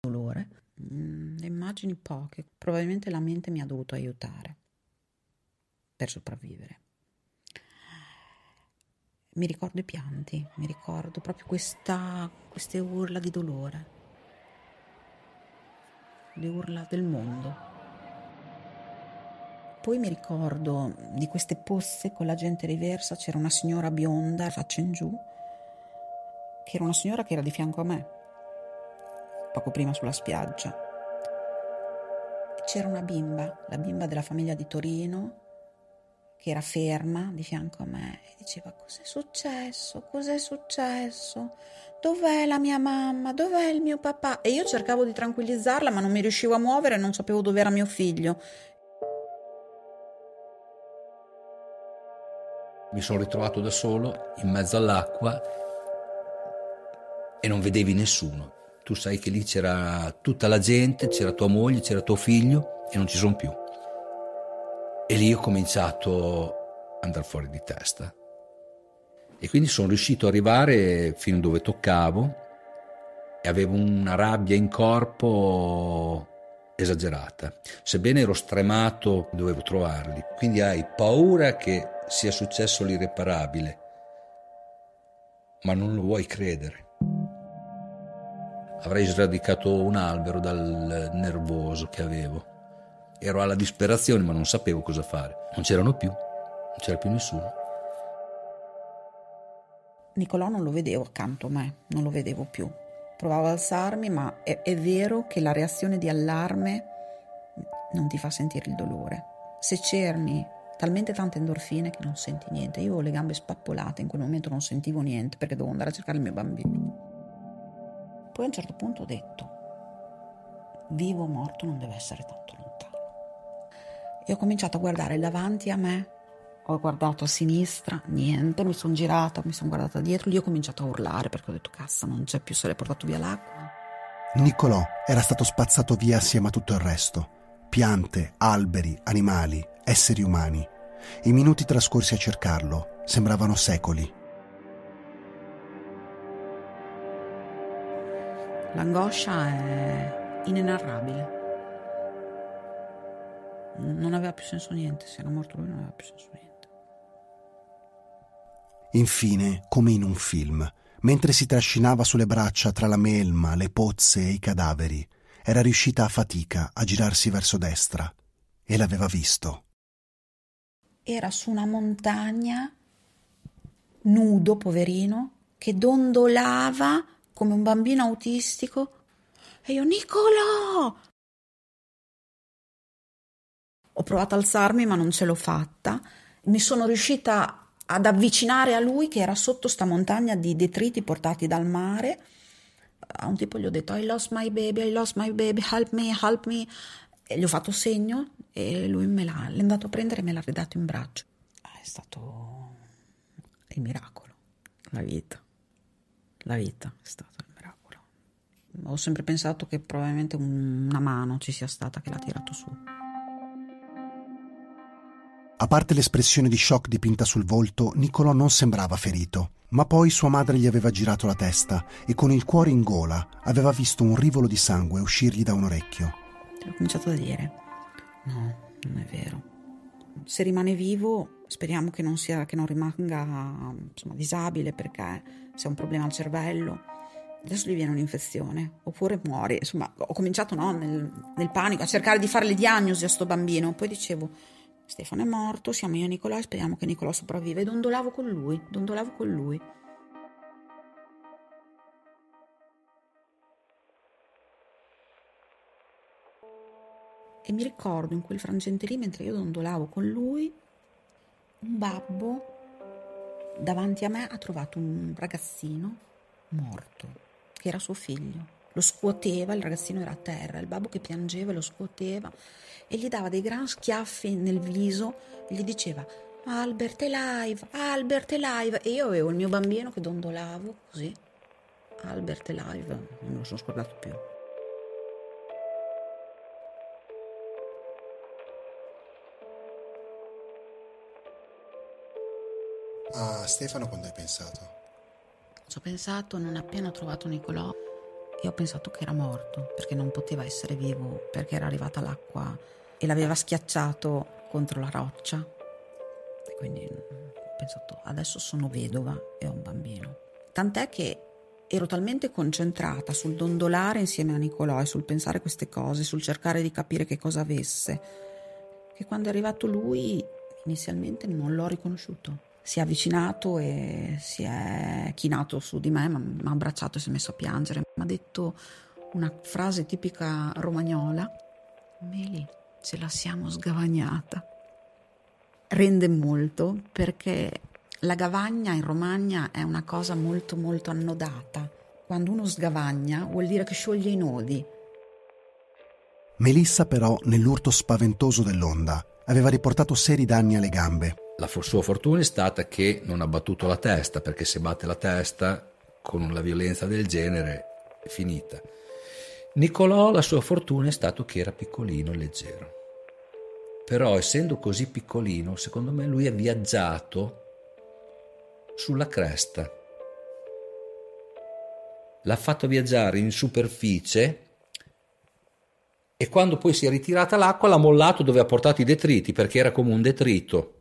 dolore. Immagini poche. Probabilmente la mente mi ha dovuto aiutare per sopravvivere. Mi ricordo i pianti, mi ricordo proprio queste urla di dolore, le urla del mondo. Poi mi ricordo di queste posse con la gente riversa, c'era una signora bionda, faccia in giù, che era una signora che era di fianco a me, poco prima sulla spiaggia. C'era una bimba, la bimba della famiglia di Torino, che era ferma di fianco a me e diceva: cos'è successo? Cos'è successo? Dov'è la mia mamma? Dov'è il mio papà? E io cercavo di tranquillizzarla, ma non mi riuscivo a muovere, non sapevo dove era mio figlio. Mi sono ritrovato da solo in mezzo all'acqua e non vedevi nessuno. Tu sai che lì c'era tutta la gente, c'era tua moglie, c'era tuo figlio e non ci sono più. E lì ho cominciato ad andare fuori di testa. E quindi sono riuscito ad arrivare fino dove toccavo e avevo una rabbia in corpo esagerata. Sebbene ero stremato, dovevo trovarli. Quindi hai paura che sia successo l'irreparabile, ma non lo vuoi credere. Avrei sradicato un albero dal nervoso che avevo. Ero alla disperazione, ma non sapevo cosa fare. Non c'erano più, non c'era più nessuno. Nicolò non lo vedevo accanto a me, non lo vedevo più. Provavo ad alzarmi, ma è vero che la reazione di allarme non ti fa sentire il dolore. Se cerni talmente tante endorfine che non senti niente. Io ho le gambe spappolate, in quel momento non sentivo niente perché dovevo andare a cercare il mio bambino. Poi a un certo punto ho detto: vivo o morto non deve essere tanto lontano. E ho cominciato a guardare davanti a me, ho guardato a sinistra, niente, mi sono girata, mi sono guardata dietro, lì ho cominciato a urlare perché ho detto: cazzo, non c'è più, se l'è portato via l'acqua. Nicolò era stato spazzato via assieme a tutto il resto, piante, alberi, animali, esseri umani. I minuti trascorsi a cercarlo sembravano secoli. L'angoscia è inenarrabile. Non aveva più senso niente, se era morto lui non aveva più senso niente. Infine, come in un film, mentre si trascinava sulle braccia tra la melma, le pozze e i cadaveri, era riuscita a fatica a girarsi verso destra e l'aveva visto. Era su una montagna, nudo, poverino, che dondolava come un bambino autistico e io: Nicolò! Ho provato ad alzarmi, ma non ce l'ho fatta. Mi sono riuscita ad avvicinare a lui, che era sotto sta montagna di detriti portati dal mare. A un tipo gli ho detto: I lost my baby, help me, help me. E gli ho fatto segno e lui l'è andato a prendere e me l'ha ridato in braccio. È stato il miracolo, la vita. La vita è stata il miracolo. Ho sempre pensato che probabilmente una mano ci sia stata che l'ha tirato su. A parte l'espressione di shock dipinta sul volto, Nicolò non sembrava ferito, ma poi sua madre gli aveva girato la testa e con il cuore in gola aveva visto un rivolo di sangue uscirgli da un orecchio. Ho cominciato a dire: no, non è vero. Se rimane vivo, speriamo che non rimanga, insomma, disabile, perché se ha un problema al cervello, adesso gli viene un'infezione, oppure muore. Insomma, ho cominciato nel panico a cercare di fare le diagnosi a sto bambino. Poi dicevo: Stefano è morto, siamo io e Nicolò, e speriamo che Nicolò sopravviva. E dondolavo con lui. E mi ricordo in quel frangente lì, mentre io dondolavo con lui, un babbo davanti a me ha trovato un ragazzino morto, che era suo figlio. Lo scuoteva, il ragazzino era a terra, il babbo che piangeva lo scuoteva e gli dava dei gran schiaffi nel viso e gli diceva: Albert è live, Albert è live. E io avevo il mio bambino che dondolavo così. Albert è live, non me lo sono scordato più. A Stefano quando hai pensato? Ci ho pensato non appena ho trovato Nicolò. e ho pensato che era morto, perché non poteva essere vivo, perché era arrivata l'acqua e l'aveva schiacciato contro la roccia. E quindi ho pensato, adesso sono vedova e ho un bambino. Tant'è che ero talmente concentrata sul dondolare insieme a Nicolò e sul pensare queste cose, sul cercare di capire che cosa avesse, che quando è arrivato lui inizialmente non l'ho riconosciuto. Si è avvicinato e si è chinato su di me, mi ha abbracciato e si è messo a piangere. Mi ha detto una frase tipica romagnola: Meli, ce la siamo sgavagnata. Rende molto, perché la gavagna in Romagna è una cosa molto molto annodata. Quando uno sgavagna vuol dire che scioglie i nodi. Melissa però, nell'urto spaventoso dell'onda, aveva riportato seri danni alle gambe. La sua fortuna è stata che non ha battuto la testa, perché se batte la testa con la violenza del genere è finita. Nicolò, la sua fortuna è stato che era piccolino e leggero. Però essendo così piccolino, secondo me lui ha viaggiato sulla cresta, l'ha fatto viaggiare in superficie, e quando poi si è ritirata l'acqua l'ha mollato dove ha portato i detriti, perché era come un detrito.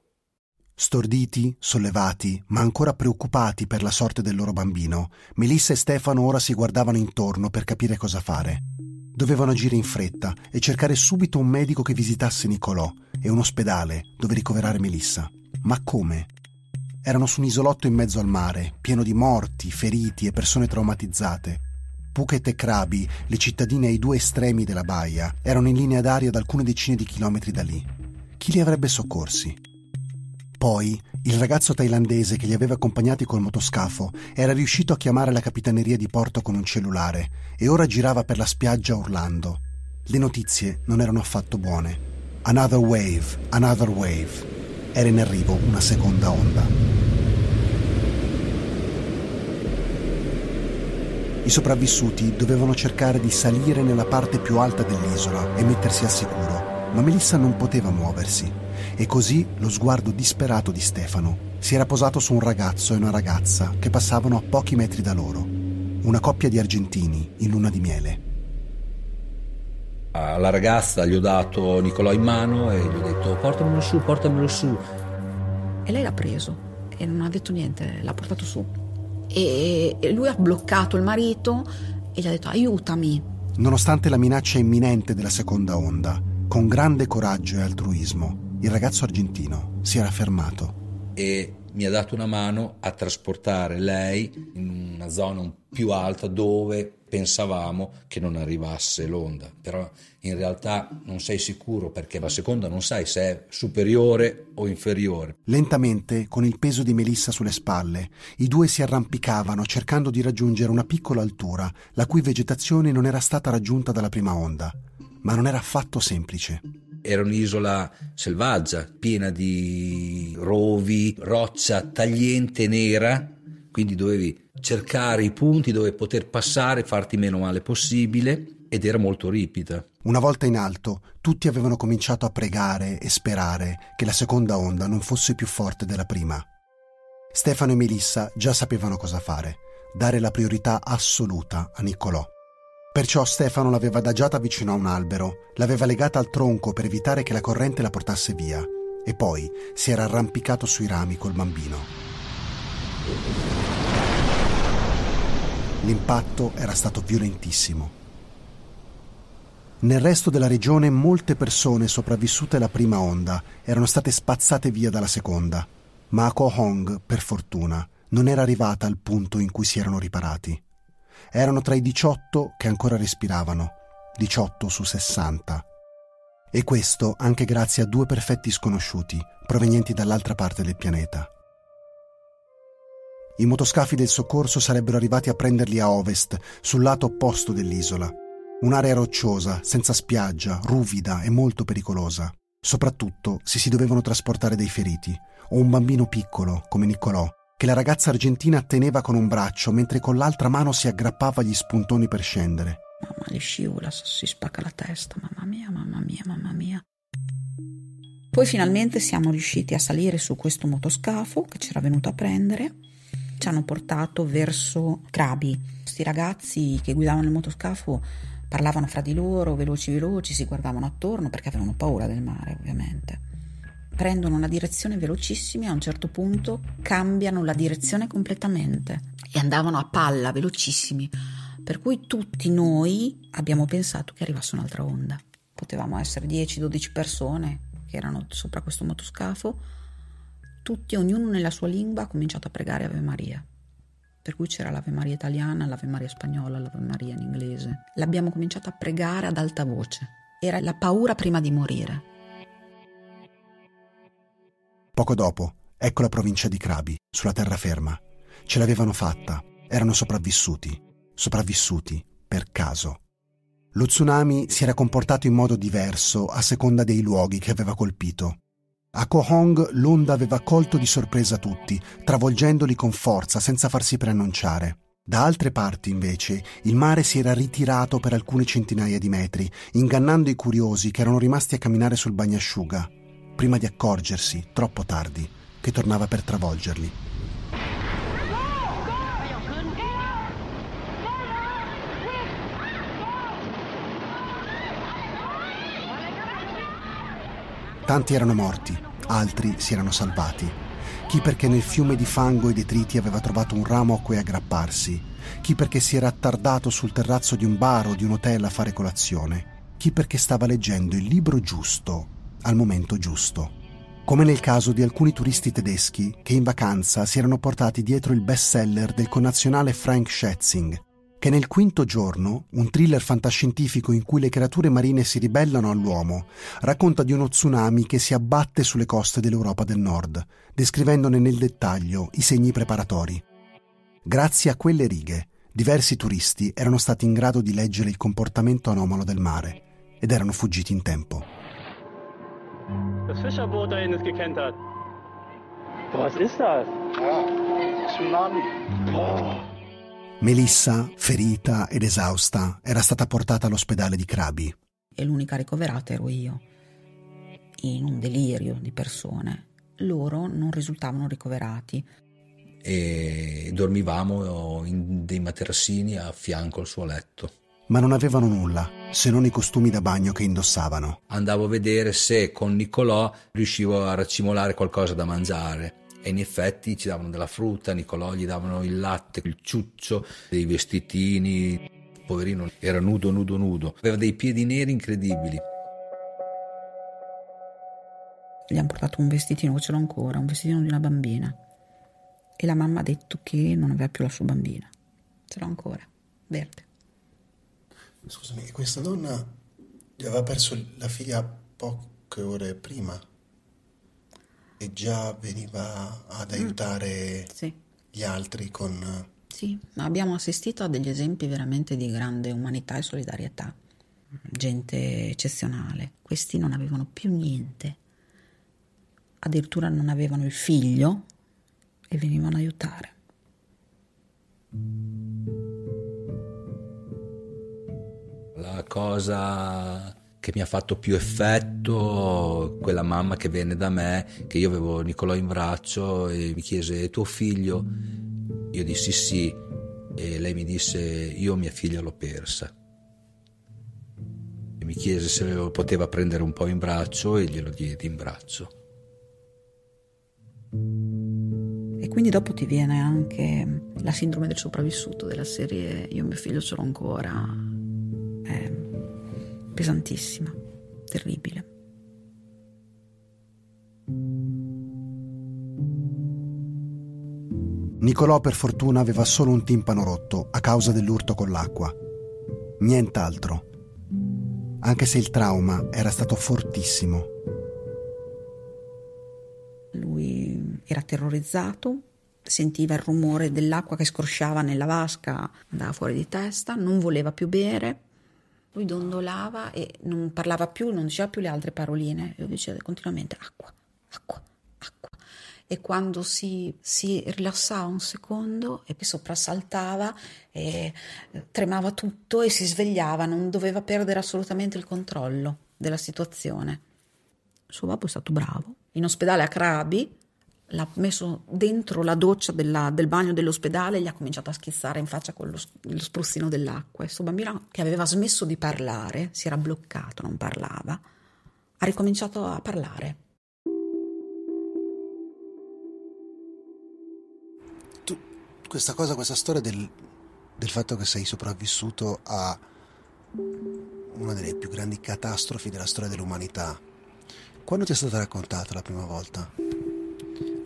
Storditi, sollevati, ma ancora preoccupati per la sorte del loro bambino, Melissa e Stefano ora si guardavano intorno per capire cosa fare. Dovevano agire in fretta e cercare subito un medico che visitasse Nicolò e un ospedale dove ricoverare Melissa. Ma come? Erano su un isolotto in mezzo al mare, pieno di morti, feriti e persone traumatizzate. Phuket e Krabi, le cittadine ai due estremi della baia, erano in linea d'aria ad alcune decine di chilometri da lì. Chi li avrebbe soccorsi? Poi, il ragazzo thailandese che li aveva accompagnati col motoscafo era riuscito a chiamare la capitaneria di porto con un cellulare e ora girava per la spiaggia urlando. Le notizie non erano affatto buone. Another wave, another wave. Era in arrivo una seconda onda. I sopravvissuti dovevano cercare di salire nella parte più alta dell'isola e mettersi al sicuro, ma Melissa non poteva muoversi, e così lo sguardo disperato di Stefano si era posato su un ragazzo e una ragazza che passavano a pochi metri da loro, una coppia di argentini in luna di miele. Alla ragazza gli ho dato Nicolò in mano e gli ho detto portamelo su, e lei l'ha preso e non ha detto niente, l'ha portato su. E lui ha bloccato il marito e gli ha detto aiutami. Nonostante la minaccia imminente della seconda onda, con grande coraggio e altruismo, il ragazzo argentino si era fermato e mi ha dato una mano a trasportare lei in una zona più alta dove pensavamo che non arrivasse l'onda, però in realtà non sei sicuro, perché la seconda non sai se è superiore o inferiore. Lentamente, con il peso di Melissa sulle spalle, i due si arrampicavano cercando di raggiungere una piccola altura la cui vegetazione non era stata raggiunta dalla prima onda, ma non era affatto semplice. Era un'isola selvaggia, piena di rovi, roccia tagliente nera, quindi dovevi cercare i punti dove poter passare, farti meno male possibile, ed era molto ripida. Una volta in alto, tutti avevano cominciato a pregare e sperare che la seconda onda non fosse più forte della prima. Stefano e Melissa già sapevano cosa fare: dare la priorità assoluta a Nicolò. Perciò Stefano l'aveva adagiata vicino a un albero, l'aveva legata al tronco per evitare che la corrente la portasse via, e poi si era arrampicato sui rami col bambino. L'impatto era stato violentissimo. Nel resto della regione molte persone sopravvissute alla prima onda erano state spazzate via dalla seconda, ma a Koh Hong, per fortuna, non era arrivata al punto in cui si erano riparati. Erano tra i 18 che ancora respiravano, 18 su 60. E questo anche grazie a due perfetti sconosciuti provenienti dall'altra parte del pianeta. I motoscafi del soccorso sarebbero arrivati a prenderli a ovest, sul lato opposto dell'isola. Un'area rocciosa, senza spiaggia, ruvida e molto pericolosa, soprattutto se si dovevano trasportare dei feriti, o un bambino piccolo, come Nicolò, che la ragazza argentina teneva con un braccio mentre con l'altra mano si aggrappava agli spuntoni per scendere. Mamma, le scivola, si spacca la testa, mamma mia. Poi finalmente siamo riusciti a salire su questo motoscafo che c'era venuto a prendere. ci hanno portato verso Krabi. Questi ragazzi che guidavano il motoscafo parlavano fra di loro, veloci, si guardavano attorno perché avevano paura del mare, ovviamente. Prendono una direzione velocissima e a un certo punto cambiano la direzione completamente e andavano a palla, velocissimi, per cui tutti noi abbiamo pensato che arrivasse un'altra onda. Potevamo essere 10-12 persone che erano sopra questo motoscafo, tutti, ognuno nella sua lingua, ha cominciato a pregare Ave Maria. Per cui c'era l'Ave Maria italiana, l'Ave Maria spagnola, l'Ave Maria in inglese. L'abbiamo cominciato a pregare ad alta voce. Era la paura prima di morire. Poco dopo, ecco la provincia di Krabi, sulla terraferma. Ce l'avevano fatta, erano sopravvissuti. Sopravvissuti, per caso. Lo tsunami si era comportato in modo diverso a seconda dei luoghi che aveva colpito. A Koh Hong l'onda aveva colto di sorpresa tutti, travolgendoli con forza senza farsi preannunciare. Da altre parti, invece, il mare si era ritirato per alcune centinaia di metri, ingannando i curiosi che erano rimasti a camminare sul bagnasciuga, prima di accorgersi, troppo tardi, che tornava per travolgerli. Tanti erano morti, altri si erano salvati. Chi perché nel fiume di fango e detriti aveva trovato un ramo a cui aggrapparsi, chi perché si era attardato sul terrazzo di un bar o di un hotel a fare colazione, chi perché stava leggendo il libro giusto al momento giusto. Come nel caso di alcuni turisti tedeschi che in vacanza si erano portati dietro il bestseller del connazionale Frank Schätzing, che nel quinto giorno, un thriller fantascientifico in cui le creature marine si ribellano all'uomo, racconta di uno tsunami che si abbatte sulle coste dell'Europa del Nord, descrivendone nel dettaglio i segni preparatori. Grazie a quelle righe, diversi turisti erano stati in grado di leggere il comportamento anomalo del mare ed erano fuggiti in tempo. Das Fischerboot dahin ist gekentert. Was ist das? Ah, Tsunami. Oh. Melissa, ferita ed esausta, era stata portata all'ospedale di Krabi. E l'unica ricoverata ero io, in un delirio di persone. Loro non risultavano ricoverati. E dormivamo in dei materassini a fianco al suo letto. Ma non avevano nulla, se non i costumi da bagno che indossavano. Andavo a vedere se con Nicolò riuscivo a raccimolare qualcosa da mangiare. E in effetti ci davano della frutta, Nicolò gli davano il latte, il ciuccio, dei vestitini. Poverino, era nudo. Aveva dei piedi neri incredibili. Gli hanno portato un vestitino, che ce l'ho ancora, un vestitino di una bambina. E la mamma ha detto che non aveva più la sua bambina. Ce l'ho ancora, verde. Scusami, questa donna aveva perso la figlia poche ore prima? E già veniva ad aiutare sì. Gli altri con... Sì, ma abbiamo assistito a degli esempi veramente di grande umanità e solidarietà. Gente eccezionale. Questi non avevano più niente. Addirittura non avevano il figlio e venivano ad aiutare. La cosa... che mi ha fatto più effetto, quella mamma che venne da me, che io avevo Nicolò in braccio e mi chiese: è tuo figlio? Io dissi sì e lei mi disse: io mia figlia l'ho persa. E mi chiese se lo poteva prendere un po' in braccio e glielo diedi in braccio. E quindi dopo ti viene anche la sindrome del sopravvissuto, della serie io mio figlio ce l'ho ancora. Pesantissima, terribile. Nicolò per fortuna aveva solo un timpano rotto a causa dell'urto con l'acqua. Nient'altro. Anche se il trauma era stato fortissimo. Lui era terrorizzato, sentiva il rumore dell'acqua che scrosciava nella vasca, andava fuori di testa, non voleva più bere. Lui dondolava e non parlava più, non diceva più le altre paroline. Io dicevo continuamente acqua. E quando si rilassava un secondo e poi soprassaltava e tremava tutto e si svegliava, non doveva perdere assolutamente il controllo della situazione. Suo babbo è stato bravo. In ospedale a Krabi l'ha messo dentro la doccia del bagno dell'ospedale e gli ha cominciato a schizzare in faccia con lo spruzzino dell'acqua. Questo bambino, che aveva smesso di parlare, si era bloccato, non parlava, ha ricominciato a parlare. Tu, questa storia del fatto che sei sopravvissuto a una delle più grandi catastrofi della storia dell'umanità, quando ti è stata raccontata la prima volta?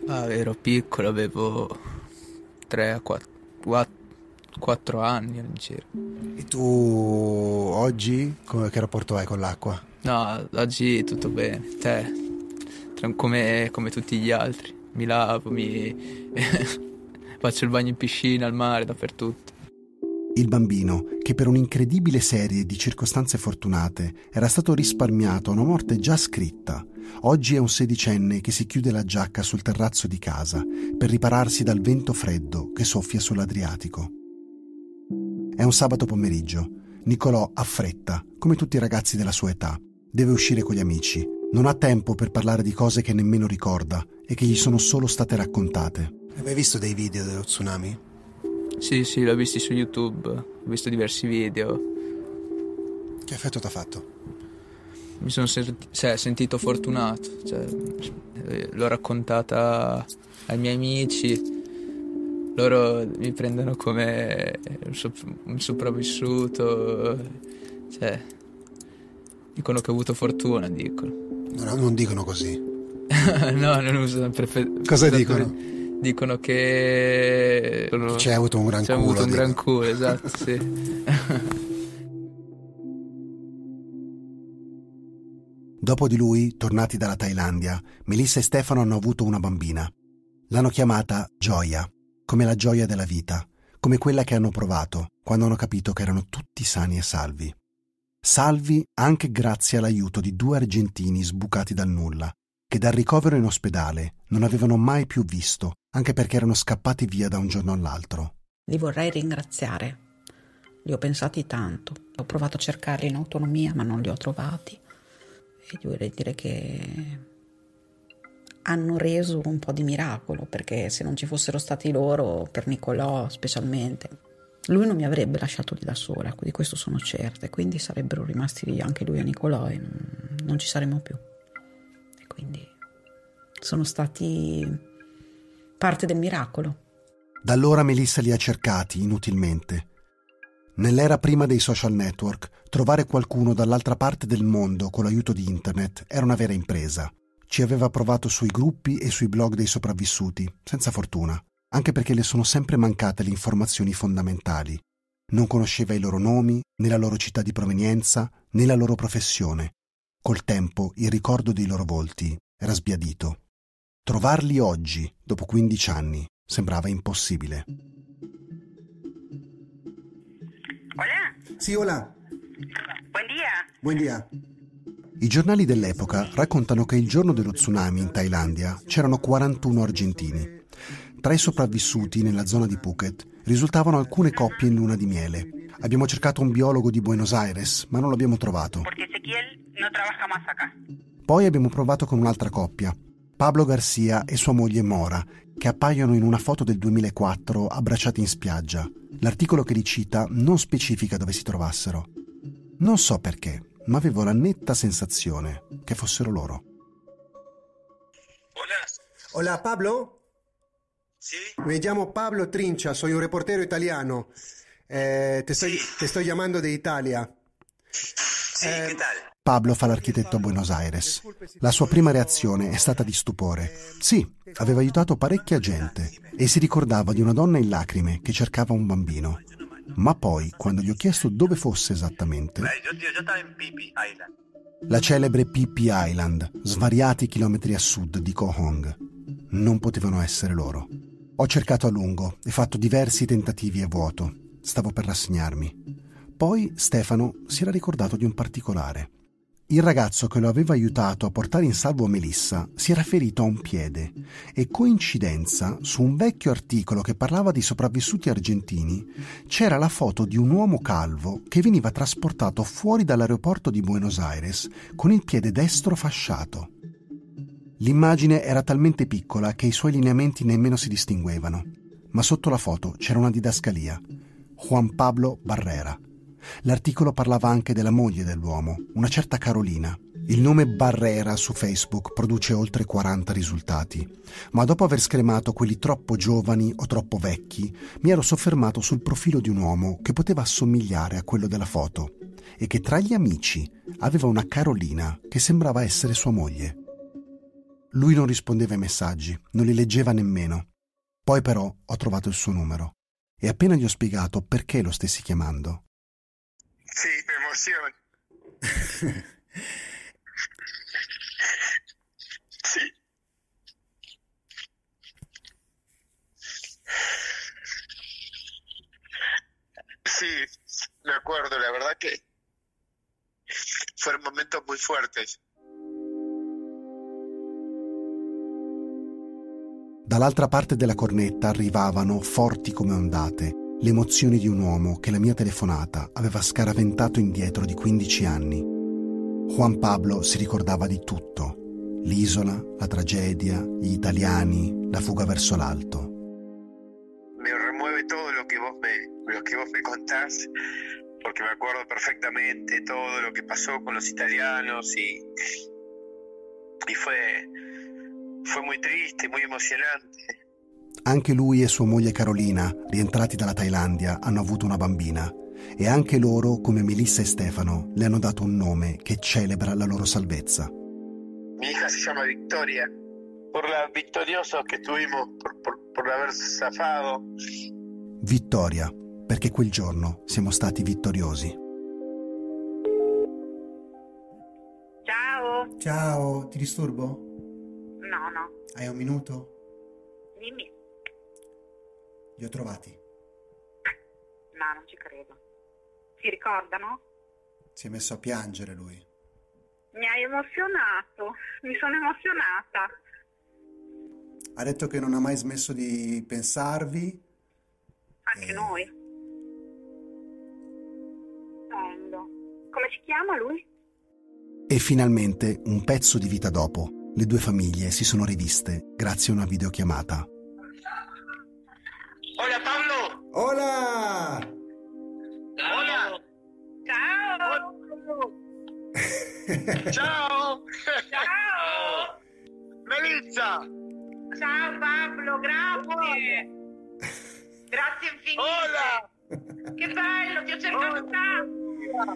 Ero piccolo, avevo 4 anni all'incirca. E tu oggi che rapporto hai con l'acqua? No, oggi tutto bene, come tutti gli altri. Mi lavo, faccio il bagno in piscina, al mare, dappertutto. Il bambino, che per un'incredibile serie di circostanze fortunate era stato risparmiato a una morte già scritta, oggi è un sedicenne che si chiude la giacca sul terrazzo di casa per ripararsi dal vento freddo che soffia sull'Adriatico. È un sabato pomeriggio. Nicolò ha fretta, come tutti i ragazzi della sua età. Deve uscire con gli amici. Non ha tempo per parlare di cose che nemmeno ricorda e che gli sono solo state raccontate. Hai mai visto dei video dello tsunami? Sì, l'ho visto su YouTube, ho visto diversi video. Che effetto ti ha fatto? Mi sono sentito fortunato, l'ho raccontata ai miei amici, loro mi prendono come un sopravvissuto, dicono che ho avuto fortuna, dicono. No, non dicono così. No, non usano cosa dicono? Dicono che ci hai avuto un gran culo. Ci hai avuto un gran culo, esatto, sì. Dopo di lui, tornati dalla Thailandia, Melissa e Stefano hanno avuto una bambina. L'hanno chiamata Gioia, come la gioia della vita, come quella che hanno provato quando hanno capito che erano tutti sani e salvi. Salvi anche grazie all'aiuto di 2 argentini sbucati dal nulla, che dal ricovero in ospedale non avevano mai più visto, anche perché erano scappati via da un giorno all'altro. Li vorrei ringraziare. Li ho pensati tanto. Ho provato a cercarli in autonomia, ma non li ho trovati. E vorrei dire che hanno reso un po' di miracolo, perché se non ci fossero stati loro, per Nicolò specialmente, lui non mi avrebbe lasciato lì da sola, di questo sono certa. Quindi sarebbero rimasti lì anche lui e Nicolò e non ci saremmo più. E quindi sono stati parte del miracolo. Da allora Melissa li ha cercati inutilmente. Nell'era prima dei social network, trovare qualcuno dall'altra parte del mondo con l'aiuto di internet era una vera impresa. Ci aveva provato sui gruppi e sui blog dei sopravvissuti, senza fortuna, anche perché le sono sempre mancate le informazioni fondamentali. Non conosceva i loro nomi, né la loro città di provenienza, né la loro professione. Col tempo il ricordo dei loro volti era sbiadito. Trovarli oggi, dopo 15 anni, sembrava impossibile. Hola. Sì, hola. Buon dia. Buon dia. I giornali dell'epoca raccontano che il giorno dello tsunami in Thailandia c'erano 41 argentini. Tra i sopravvissuti nella zona di Phuket risultavano alcune coppie in luna di miele. Abbiamo cercato un biologo di Buenos Aires, ma non l'abbiamo trovato. Perché Ezequiel non trabaja más acá. Poi abbiamo provato con un'altra coppia, Pablo Garcia e sua moglie Mora, che appaiono in una foto del 2004 abbracciati in spiaggia. L'articolo che li cita non specifica dove si trovassero. Non so perché, ma avevo la netta sensazione che fossero loro. Hola. Hola, Pablo? Sì? Mi chiamo Pablo Trincia, sono un reportero italiano. Te sto chiamando d'Italia. Sì, che tal? Pablo fa l'architetto a Buenos Aires. La sua prima reazione è stata di stupore. Sì, aveva aiutato parecchia gente e si ricordava di una donna in lacrime che cercava un bambino. Ma poi, quando gli ho chiesto dove fosse esattamente, la celebre Phi Island, svariati chilometri a sud di Koh Hong. Non potevano essere loro. Ho cercato a lungo e fatto diversi tentativi a vuoto. Stavo per rassegnarmi. Poi Stefano si era ricordato di un particolare. Il ragazzo che lo aveva aiutato a portare in salvo Melissa si era ferito a un piede e, coincidenza, su un vecchio articolo che parlava di sopravvissuti argentini c'era la foto di un uomo calvo che veniva trasportato fuori dall'aeroporto di Buenos Aires con il piede destro fasciato. L'immagine era talmente piccola che i suoi lineamenti nemmeno si distinguevano, ma sotto la foto c'era una didascalia. Juan Pablo Barrera. L'articolo parlava anche della moglie dell'uomo, una certa Carolina. Il nome Barrera su Facebook produce oltre 40 risultati, ma dopo aver scremato quelli troppo giovani o troppo vecchi, mi ero soffermato sul profilo di un uomo che poteva assomigliare a quello della foto e che tra gli amici aveva una Carolina che sembrava essere sua moglie. Lui non rispondeva ai messaggi, non li leggeva nemmeno. Poi però ho trovato il suo numero e appena gli ho spiegato perché lo stessi chiamando. Sì, emozione. Sì. Sí, me acuerdo, la verdad que fueron momentos muy fuertes. Dall'altra parte della cornetta arrivavano, forti come ondate, le emozioni di un uomo che la mia telefonata aveva scaraventato indietro di 15 anni. Juan Pablo si ricordava di tutto. L'isola, la tragedia, gli italiani, la fuga verso l'alto. Me remueve todo lo que vos me contás, porque me acuerdo perfectamente todo lo que pasó con los italianos y fue muy triste, muy emocionante. Anche lui e sua moglie Carolina, rientrati dalla Thailandia, hanno avuto una bambina. E anche loro, come Melissa e Stefano, le hanno dato un nome che celebra la loro salvezza. Mi hija si chiama Victoria, per la vittoriosa che tuvimos, per aver zafato. Vittoria, perché quel giorno siamo stati vittoriosi. Ciao. Ciao, ti disturbo? No. Hai un minuto? Dimmi. Li ho trovati. No, non ci credo. Si ricordano? Si è messo a piangere lui. Mi hai emozionato, mi sono emozionata. Ha detto che non ha mai smesso di pensarvi. Anche noi. Come si chiama lui? E finalmente, un pezzo di vita dopo, le due famiglie si sono riviste grazie a una videochiamata. Hola Pablo! Hola! Ciao! Ciao! Melissa! Ciao Pablo, grazie! Grazie infinite! Hola. Che bello, ti ho cercato tanto! Allora,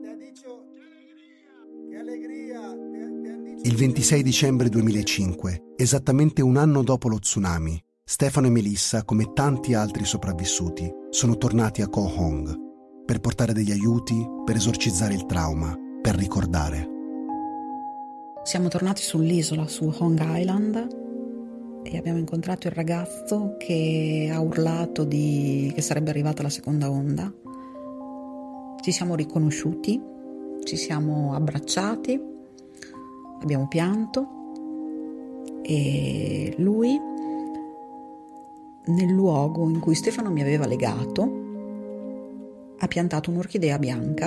te dico, che allegria! Il 26 dicembre 2005, esattamente un anno dopo lo tsunami, Stefano e Melissa, come tanti altri sopravvissuti, sono tornati a Koh Hong per portare degli aiuti, per esorcizzare il trauma, per ricordare. Siamo tornati sull'isola, su Hong Island, e abbiamo incontrato il ragazzo che ha urlato che sarebbe arrivata la seconda onda. Ci siamo riconosciuti, ci siamo abbracciati, abbiamo pianto e lui, nel luogo in cui Stefano mi aveva legato, ha piantato un'orchidea bianca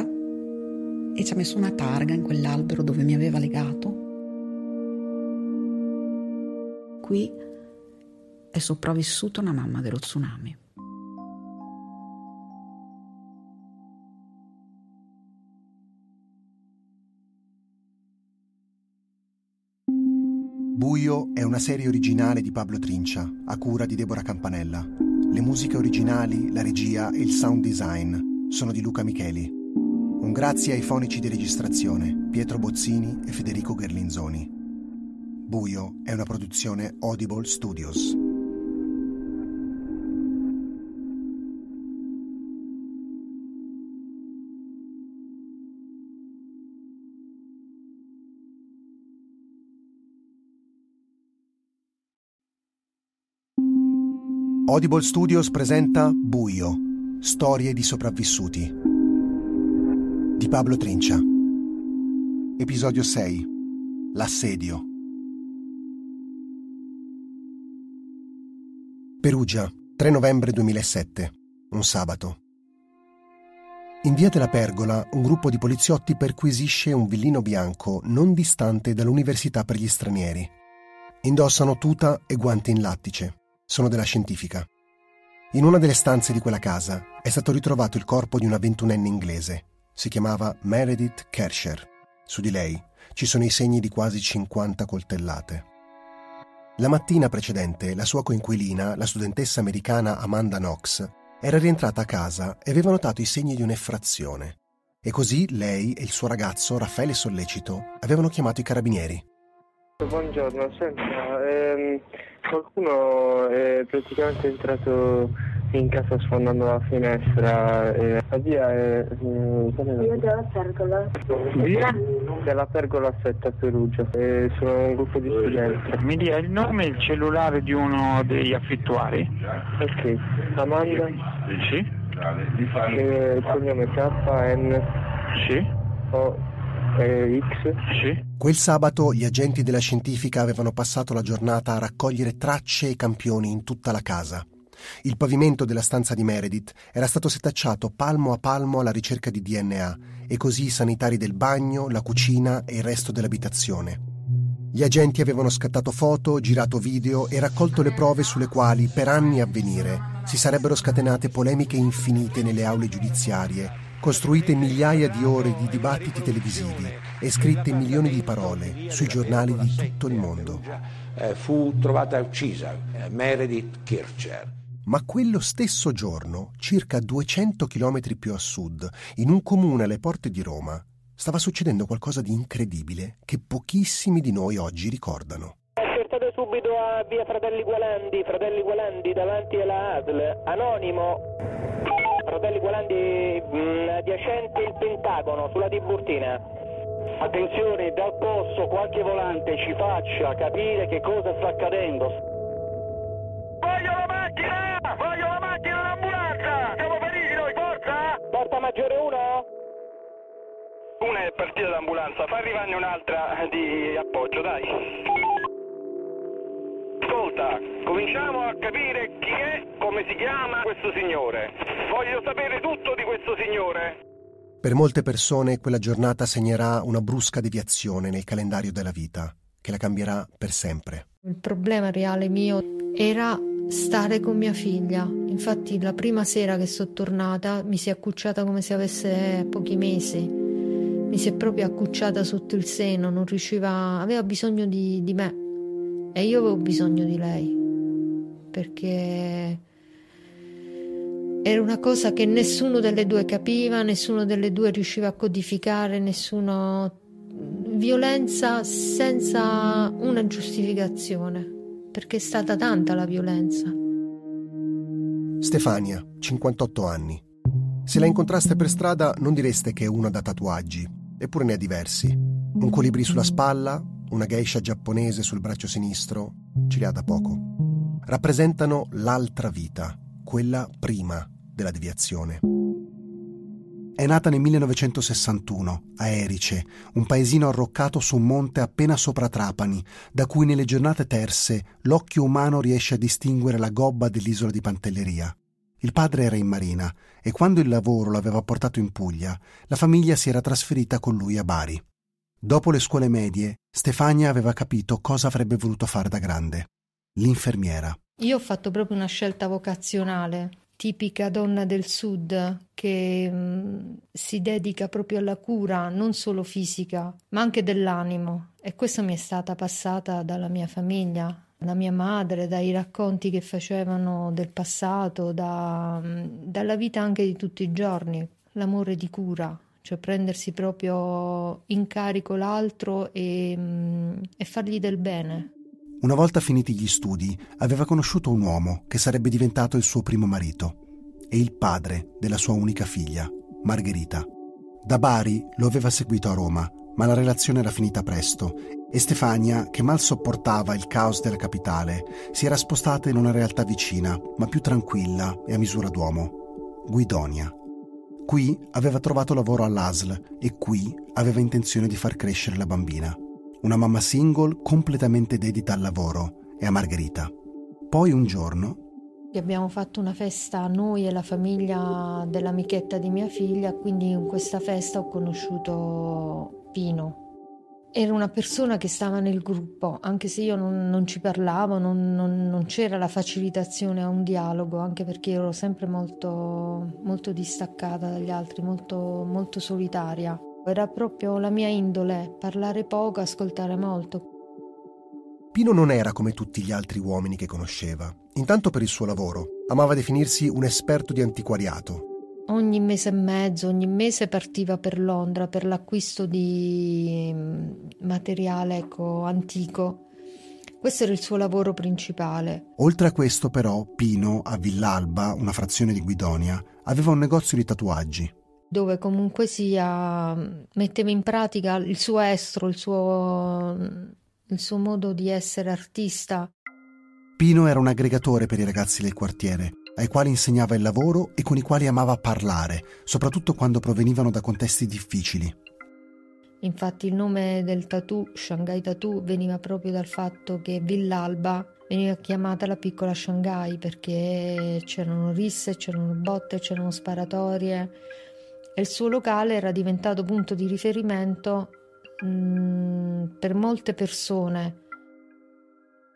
e ci ha messo una targa in quell'albero dove mi aveva legato. Qui è sopravvissuta una mamma dello tsunami. Buio è una serie originale di Pablo Trincia, a cura di Deborah Campanella. Le musiche originali, la regia e il sound design sono di Luca Micheli. Un grazie ai fonici di registrazione Pietro Bozzini e Federico Gerlinzoni. Buio è una produzione Audible Studios. Audible Studios presenta Buio. Storie di sopravvissuti di Pablo Trincia. Episodio 6. L'assedio. Perugia, 3 novembre 2007, un sabato. In via della Pergola, un gruppo di poliziotti perquisisce un villino bianco non distante dall'università per gli stranieri. Indossano tuta e guanti in lattice. Sono della scientifica. In una delle stanze di quella casa è stato ritrovato il corpo di una ventunenne inglese. Si chiamava Meredith Kercher. Su di lei ci sono i segni di quasi 50 coltellate. La mattina precedente la sua coinquilina, la studentessa americana Amanda Knox, era rientrata a casa e aveva notato i segni di un'effrazione. E così lei e il suo ragazzo, Raffaele Sollecito, avevano chiamato i carabinieri. Buongiorno, senta, qualcuno è praticamente entrato in casa sfondando la finestra. La via è... Via della Pergola. Via della Pergola 7 a Perugia. Sono un gruppo di studenti. Mi dia il nome e il cellulare di uno degli affittuari. Ok, Amanda. Sì. Il cognome KN. Sì. X. Sì. Quel sabato gli agenti della scientifica avevano passato la giornata a raccogliere tracce e campioni in tutta la casa. Il pavimento della stanza di Meredith era stato setacciato palmo a palmo alla ricerca di DNA e così i sanitari del bagno, la cucina e il resto dell'abitazione. Gli agenti avevano scattato foto, girato video e raccolto le prove sulle quali, per anni a venire, si sarebbero scatenate polemiche infinite nelle aule giudiziarie, costruite migliaia di ore di dibattiti televisivi e scritte milioni di parole sui giornali di tutto il mondo. Fu trovata uccisa Meredith Kercher. Ma quello stesso giorno, circa 200 chilometri più a sud, in un comune alle porte di Roma, stava succedendo qualcosa di incredibile che pochissimi di noi oggi ricordano. Accertate subito a via Fratelli Gualandi davanti alla ASL, anonimo. Fratelli Gualandi adiacente il Pentagono, sulla Tiburtina. Attenzione, dal posto qualche volante ci faccia capire che cosa sta accadendo. Voglio la macchina, l'ambulanza! Siamo feriti noi, forza! Porta maggiore 1? Una è partita l'ambulanza, fa arrivarne un'altra di appoggio, dai. Ascolta, cominciamo a capire chi è, come si chiama questo signore. Voglio sapere tutto di questo signore. Per molte persone quella giornata segnerà una brusca deviazione nel calendario della vita, che la cambierà per sempre. Il problema reale mio era stare con mia figlia. Infatti la prima sera che sono tornata mi si è accucciata come se avesse pochi mesi. Mi si è proprio accucciata sotto il seno, non riusciva... Aveva bisogno di me e io avevo bisogno di lei, perché... Era una cosa che nessuno delle due capiva, nessuno delle due riusciva a codificare, nessuno... Violenza senza una giustificazione, perché è stata tanta la violenza. Stefania, 58 anni. Se la incontraste per strada non direste che è una da tatuaggi, eppure ne ha diversi. Un colibrì sulla spalla, una geisha giapponese sul braccio sinistro, ce li ha da poco. Rappresentano l'altra vita. Quella prima della deviazione. È nata nel 1961 a Erice, un paesino arroccato su un monte appena sopra Trapani, da cui nelle giornate terse l'occhio umano riesce a distinguere la gobba dell'isola di Pantelleria. Il padre era in marina e quando il lavoro l'aveva portato in Puglia, la famiglia si era trasferita con lui a Bari. Dopo le scuole medie, Stefania aveva capito cosa avrebbe voluto fare da grande: l'infermiera. Io ho fatto proprio una scelta vocazionale, tipica donna del sud che si dedica proprio alla cura non solo fisica ma anche dell'animo, e questo mi è stata passata dalla mia famiglia, da mia madre, dai racconti che facevano del passato, dalla vita anche di tutti i giorni, l'amore di cura, cioè prendersi proprio in carico l'altro e fargli del bene. Una volta finiti gli studi, aveva conosciuto un uomo che sarebbe diventato il suo primo marito e il padre della sua unica figlia, Margherita. Da Bari lo aveva seguito a Roma, ma la relazione era finita presto e Stefania, che mal sopportava il caos della capitale, si era spostata in una realtà vicina, ma più tranquilla e a misura d'uomo, Guidonia. Qui aveva trovato lavoro all'ASL e qui aveva intenzione di far crescere la bambina. Una mamma single completamente dedita al lavoro e a Margherita. Poi un giorno Abbiamo fatto una festa noi e la famiglia dell'amichetta di mia figlia, quindi in questa festa ho conosciuto Pino. Era una persona che stava nel gruppo, anche se io non ci parlavo, non c'era la facilitazione a un dialogo, anche perché ero sempre molto, molto distaccata dagli altri, molto, molto solitaria. Era proprio la mia indole, parlare poco, ascoltare molto. Pino non era come tutti gli altri uomini che conosceva. Intanto per il suo lavoro amava definirsi un esperto di antiquariato. Ogni mese e mezzo, ogni mese partiva per Londra per l'acquisto di materiale antico. Questo era il suo lavoro principale. Oltre a questo però, Pino a Villalba, una frazione di Guidonia, aveva un negozio di tatuaggi. Dove comunque sia metteva in pratica il suo estro, il suo modo di essere artista. Pino era un aggregatore per i ragazzi del quartiere, ai quali insegnava il lavoro e con i quali amava parlare, soprattutto quando provenivano da contesti difficili. Infatti il nome del tattoo, Shanghai Tattoo, veniva proprio dal fatto che Villalba veniva chiamata la piccola Shanghai, perché c'erano risse, c'erano botte, c'erano sparatorie e il suo locale era diventato punto di riferimento per molte persone.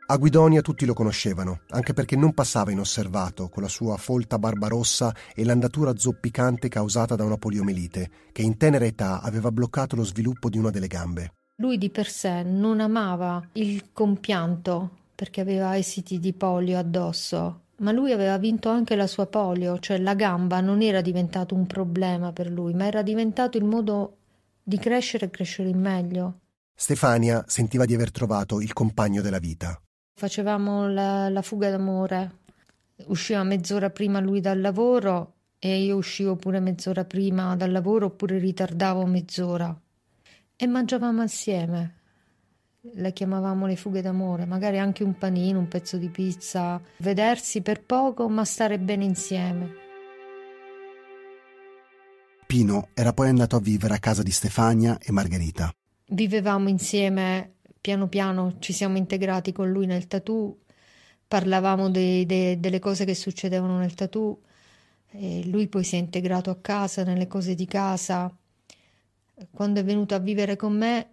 A Guidonia tutti lo conoscevano, anche perché non passava inosservato con la sua folta barba rossa e l'andatura zoppicante causata da una poliomielite, che in tenera età aveva bloccato lo sviluppo di una delle gambe. Lui di per sé non amava il compianto, perché aveva esiti di polio addosso, ma lui aveva vinto anche la sua polio, cioè la gamba non era diventato un problema per lui, ma era diventato il modo di crescere e crescere in meglio. Stefania sentiva di aver trovato il compagno della vita. Facevamo la fuga d'amore. Usciva mezz'ora prima lui dal lavoro e io uscivo pure mezz'ora prima dal lavoro, oppure ritardavo mezz'ora. E mangiavamo assieme. Le chiamavamo le fughe d'amore, magari anche un panino, un pezzo di pizza. Vedersi per poco, ma stare bene insieme. Pino era poi andato a vivere a casa di Stefania e Margherita. Vivevamo insieme, piano piano ci siamo integrati con lui nel tattoo, parlavamo delle cose che succedevano nel tattoo, e lui poi si è integrato a casa, nelle cose di casa. Quando è venuto a vivere con me,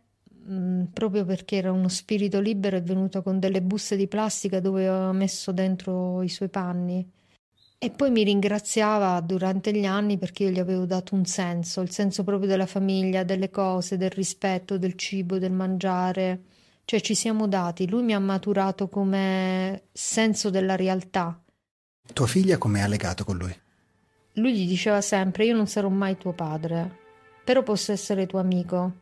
proprio perché era uno spirito libero, è venuto con delle buste di plastica dove aveva messo dentro i suoi panni. E poi mi ringraziava durante gli anni perché io gli avevo dato un senso, il senso proprio della famiglia, delle cose, del rispetto, del cibo, del mangiare. Cioè ci siamo dati, lui mi ha maturato come senso della realtà. Tua figlia com'è legato con lui? Lui gli diceva sempre: io non sarò mai tuo padre, però posso essere tuo amico.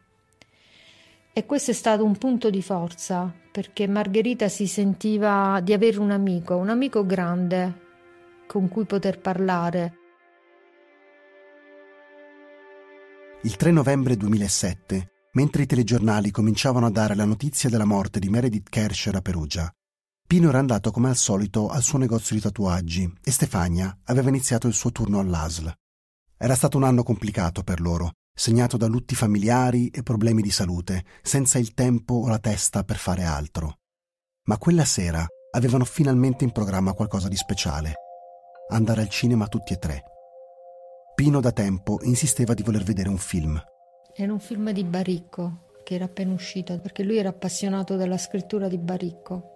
E questo è stato un punto di forza, perché Margherita si sentiva di avere un amico grande, con cui poter parlare. Il 3 novembre 2007, mentre i telegiornali cominciavano a dare la notizia della morte di Meredith Kercher a Perugia, Pino era andato come al solito al suo negozio di tatuaggi e Stefania aveva iniziato il suo turno all'ASL. Era stato un anno complicato per loro, segnato da lutti familiari e problemi di salute, senza il tempo o la testa per fare altro. Ma quella sera avevano finalmente in programma qualcosa di speciale. Andare al cinema tutti e tre. Pino da tempo insisteva di voler vedere un film. Era un film di Baricco che era appena uscito, perché lui era appassionato della scrittura di Baricco.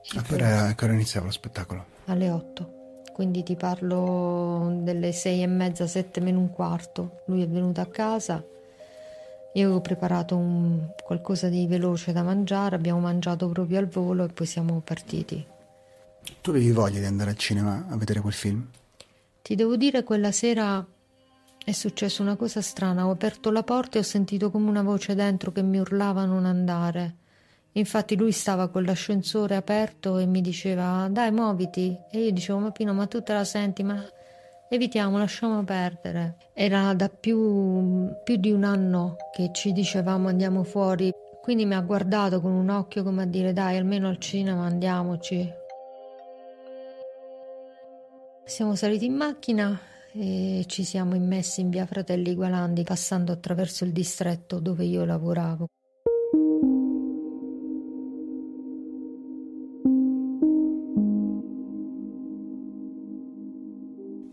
Che ora iniziava lo spettacolo? Alle 8, quindi ti parlo delle 6:30, 7:45. Lui è venuto a casa, io avevo preparato qualcosa di veloce da mangiare, abbiamo mangiato proprio al volo e poi siamo partiti. Tu avevi voglia di andare al cinema a vedere quel film? Ti devo dire, quella sera è successa una cosa strana. Ho aperto la porta e ho sentito come una voce dentro che mi urlava non andare. Infatti lui stava con l'ascensore aperto e mi diceva: dai, muoviti. E io dicevo: ma Pino, ma tu te la senti? Ma evitiamo, lasciamo perdere. Era da più di un anno che ci dicevamo andiamo fuori. Quindi mi ha guardato con un occhio come a dire: dai, almeno al cinema andiamoci. Siamo saliti in macchina e ci siamo immessi in via Fratelli Gualandi, passando attraverso il distretto dove io lavoravo.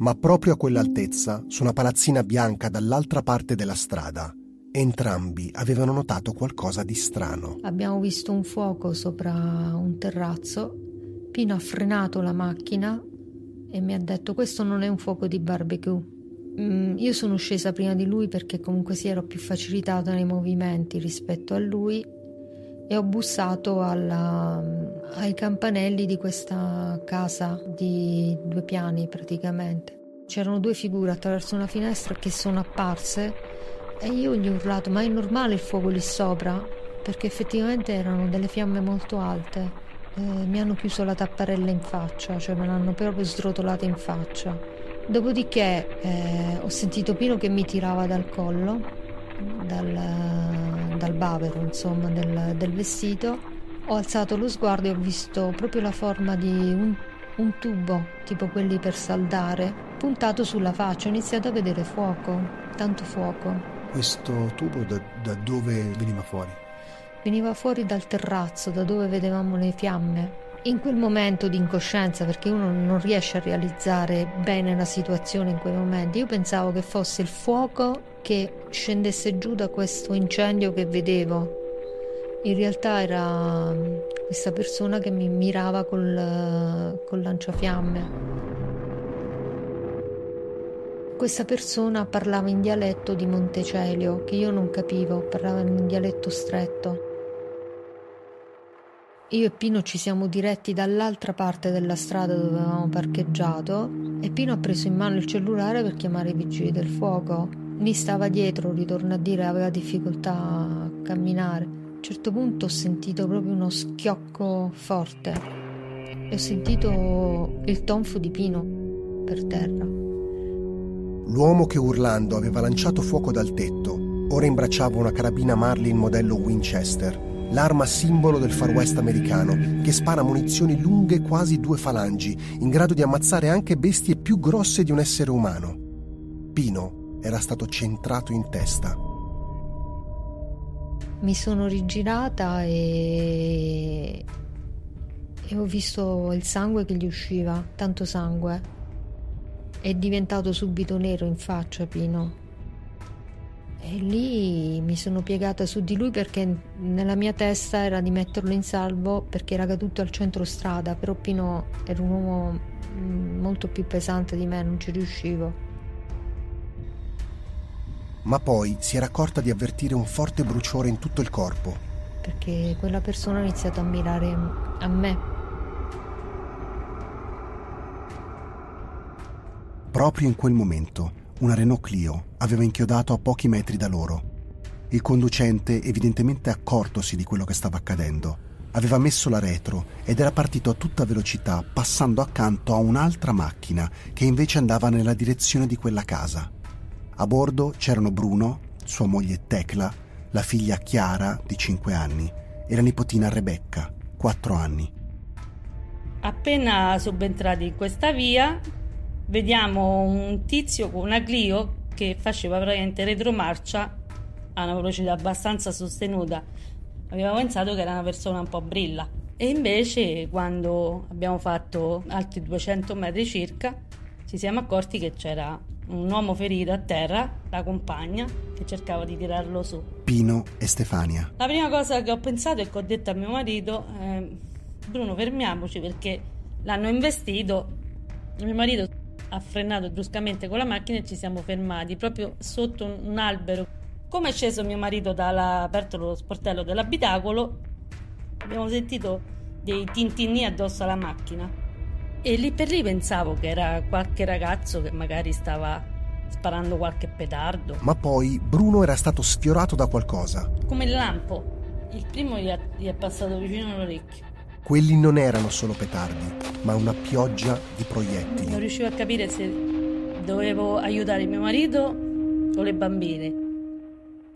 Ma proprio a quell'altezza, su una palazzina bianca dall'altra parte della strada, entrambi avevano notato qualcosa di strano. Abbiamo visto un fuoco sopra un terrazzo. Pino ha frenato la macchina e mi ha detto: questo non è un fuoco di barbecue. Io sono scesa prima di lui perché comunque sì, ero più facilitata nei movimenti rispetto a lui, e ho bussato ai campanelli di questa casa di 2 piani praticamente. C'erano 2 figure attraverso una finestra che sono apparse e io gli ho urlato: ma è normale il fuoco lì sopra? Perché effettivamente erano delle fiamme molto alte. Mi hanno chiuso la tapparella in faccia, cioè me l'hanno proprio srotolata in faccia. Dopodiché ho sentito Pino che mi tirava dal collo, dal bavero insomma del vestito. Ho alzato lo sguardo e ho visto proprio la forma di un tubo, tipo quelli per saldare, puntato sulla faccia. Ho iniziato a vedere fuoco, tanto fuoco. Questo tubo da dove veniva fuori? Veniva fuori dal terrazzo, da dove vedevamo le fiamme. In quel momento di incoscienza, perché uno non riesce a realizzare bene la situazione in quei momenti, io pensavo che fosse il fuoco che scendesse giù da questo incendio che vedevo. In realtà era questa persona che mi mirava col lanciafiamme. Questa persona parlava in dialetto di Montecelio, che io non capivo, parlava in un dialetto stretto. Io e Pino ci siamo diretti dall'altra parte della strada dove avevamo parcheggiato e Pino ha preso in mano il cellulare per chiamare i vigili del fuoco. Mi stava dietro, ritorno a dire, aveva difficoltà a camminare. A un certo punto ho sentito proprio uno schiocco forte e ho sentito il tonfo di Pino per terra. L'uomo che urlando aveva lanciato fuoco dal tetto ora imbracciava una carabina Marlin modello Winchester, l'arma simbolo del Far West americano, che spara munizioni lunghe quasi 2 falangi, in grado di ammazzare anche bestie più grosse di un essere umano. Pino era stato centrato in testa. Mi sono rigirata e ho visto il sangue che gli usciva, tanto sangue. È diventato subito nero in faccia Pino. E lì mi sono piegata su di lui perché nella mia testa era di metterlo in salvo perché era caduto al centro strada, però Pino era un uomo molto più pesante di me, non ci riuscivo. Ma poi si era accorta di avvertire un forte bruciore in tutto il corpo. Perché quella persona ha iniziato a mirare a me. Proprio in quel momento una Renault Clio aveva inchiodato a pochi metri da loro. Il conducente, evidentemente accortosi di quello che stava accadendo, aveva messo la retro ed era partito a tutta velocità, passando accanto a un'altra macchina che invece andava nella direzione di quella casa. A bordo c'erano Bruno, sua moglie Tecla, la figlia Chiara di 5 anni e la nipotina Rebecca, 4 anni. Appena subentrati in questa via vediamo un tizio con una Clio che faceva praticamente retromarcia a una velocità abbastanza sostenuta. Avevamo pensato che era una persona un po' brilla e invece quando abbiamo fatto altri 200 metri circa ci siamo accorti che c'era un uomo ferito a terra, la compagna, che cercava di tirarlo su. Pino e Stefania. La prima cosa che ho pensato e che ho detto a mio marito: Bruno, fermiamoci perché l'hanno investito. Mio marito ha frenato bruscamente con la macchina e ci siamo fermati proprio sotto un albero. Come è sceso mio marito aperto lo sportello dell'abitacolo, abbiamo sentito dei tintinni addosso alla macchina e lì per lì pensavo che era qualche ragazzo che magari stava sparando qualche petardo. Ma poi Bruno era stato sfiorato da qualcosa. Come il lampo, il primo gli è passato vicino all'orecchio. Quelli non erano solo petardi, ma una pioggia di proiettili. Non riuscivo a capire se dovevo aiutare mio marito o le bambine.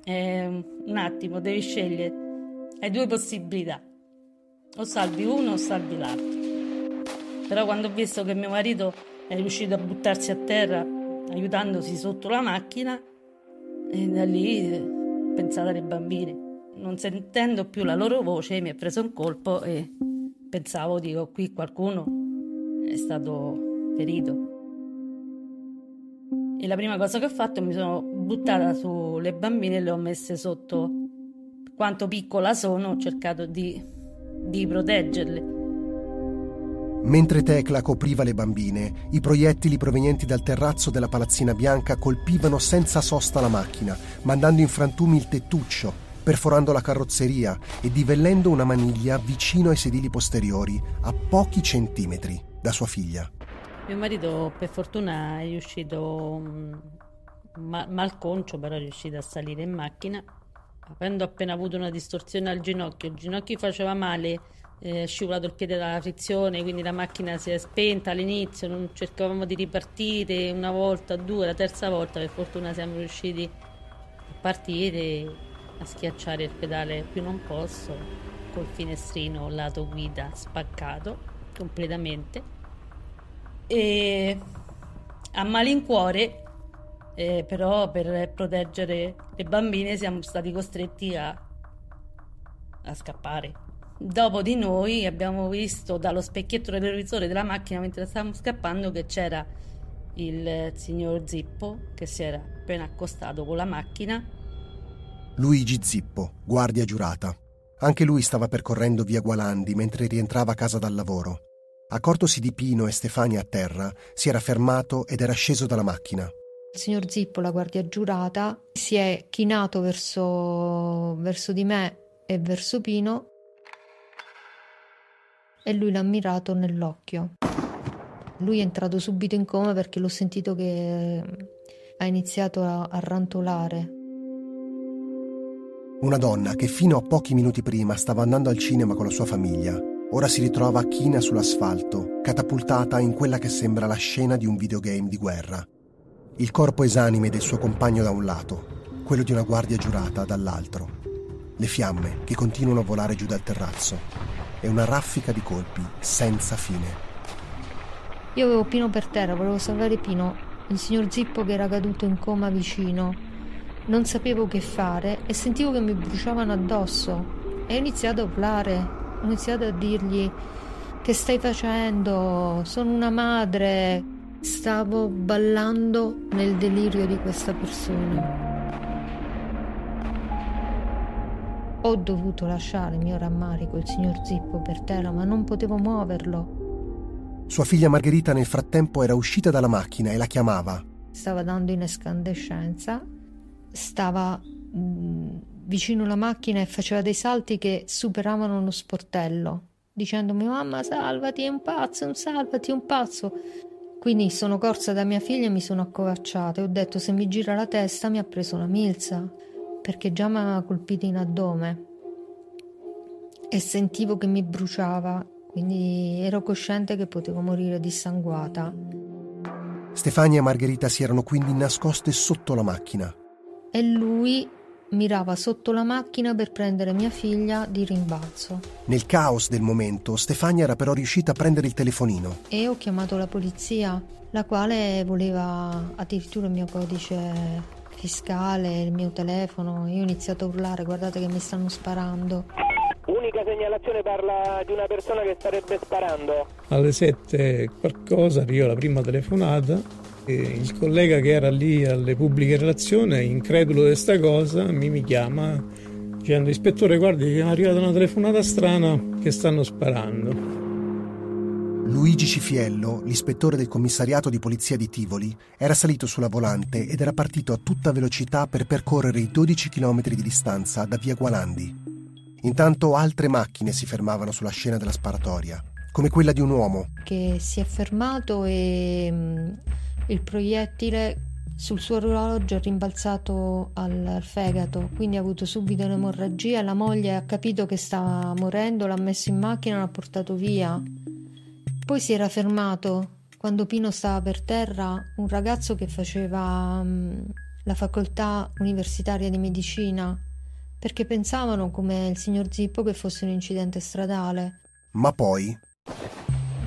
Un attimo, devi scegliere. Hai 2 possibilità. O salvi uno o salvi l'altro. Però quando ho visto che mio marito è riuscito a buttarsi a terra aiutandosi sotto la macchina, e da lì pensate alle bambine. Non sentendo più la loro voce mi è preso un colpo e pensavo, qui qualcuno è stato ferito. E la prima cosa che ho fatto, mi sono buttata sulle bambine e le ho messe sotto. Quanto piccola sono, ho cercato di proteggerle. Mentre Tecla copriva le bambine, i proiettili provenienti dal terrazzo della Palazzina Bianca colpivano senza sosta la macchina, mandando in frantumi il tettuccio, perforando la carrozzeria e divellendo una maniglia vicino ai sedili posteriori, a pochi centimetri da sua figlia. Mio marito, per fortuna, è riuscito, malconcio, però è riuscito a salire in macchina. Avendo appena avuto una distorsione al ginocchio, il ginocchio faceva male, scivolato il piede dalla frizione, quindi la macchina si è spenta all'inizio, non cercavamo di ripartire una volta, due, la terza volta per fortuna siamo riusciti a partire, a schiacciare il pedale più non posso, col finestrino lato guida spaccato completamente, e a malincuore però per proteggere le bambine siamo stati costretti a scappare. Dopo di noi abbiamo visto dallo specchietto del retrovisore della macchina, mentre stavamo scappando, che c'era il signor Zippo che si era appena accostato con la macchina. Luigi Zippo, guardia giurata. Anche lui stava percorrendo via Gualandi mentre rientrava a casa dal lavoro. Accortosi di Pino e Stefania a terra, si era fermato ed era sceso dalla macchina. Il signor Zippo, la guardia giurata, si è chinato verso di me e verso Pino, e lui l'ha mirato nell'occhio. Lui è entrato subito in coma perché l'ho sentito che ha iniziato a rantolare. Una donna che fino a pochi minuti prima stava andando al cinema con la sua famiglia, ora si ritrova china sull'asfalto, catapultata in quella che sembra la scena di un videogame di guerra. Il corpo esanime del suo compagno da un lato, quello di una guardia giurata dall'altro. Le fiamme che continuano a volare giù dal terrazzo. È una raffica di colpi senza fine. Io avevo Pino per terra, volevo salvare Pino, il signor Zippo che era caduto in coma vicino. Non sapevo che fare e sentivo che mi bruciavano addosso. E ho iniziato a urlare, ho iniziato a dirgli: che stai facendo? Sono una madre. Stavo ballando nel delirio di questa persona. Ho dovuto lasciare il mio rammarico, il signor Zippo, per terra, ma non potevo muoverlo. Sua figlia Margherita nel frattempo era uscita dalla macchina e la chiamava. Stava dando in escandescenza, stava vicino alla macchina e faceva dei salti che superavano uno sportello, dicendomi: mamma, salvati, è un pazzo, salvati, è un pazzo. Quindi sono corsa da mia figlia e mi sono accovacciata e ho detto: se mi gira la testa mi ha preso la milza, perché già mi aveva colpito in addome e sentivo che mi bruciava, quindi ero cosciente che potevo morire dissanguata. Stefania e Margherita si erano quindi nascoste sotto la macchina. E lui mirava sotto la macchina per prendere mia figlia di rimbalzo. Nel caos del momento, Stefania era però riuscita a prendere il telefonino. E ho chiamato la polizia, la quale voleva addirittura il mio codice fiscale, il mio telefono. Io ho iniziato a urlare: guardate che mi stanno sparando. Unica segnalazione, parla di una persona che starebbe sparando. Alle 7 qualcosa arrivò la prima telefonata e il collega che era lì alle pubbliche relazioni, incredulo di sta cosa, mi chiama dicendo: ispettore, guardi, è arrivata una telefonata strana che stanno sparando. Luigi Cifiello, l'ispettore del commissariato di polizia di Tivoli, era salito sulla volante ed era partito a tutta velocità per percorrere i 12 chilometri di distanza da via Gualandi. Intanto altre macchine si fermavano sulla scena della sparatoria, come quella di un uomo che si è fermato e il proiettile sul suo orologio è rimbalzato al fegato, quindi ha avuto subito un'emorragia. La moglie ha capito che stava morendo, l'ha messo in macchina e l'ha portato via. Poi si era fermato, quando Pino stava per terra, un ragazzo che faceva la facoltà universitaria di medicina, perché pensavano, come il signor Zippo, che fosse un incidente stradale. Ma poi?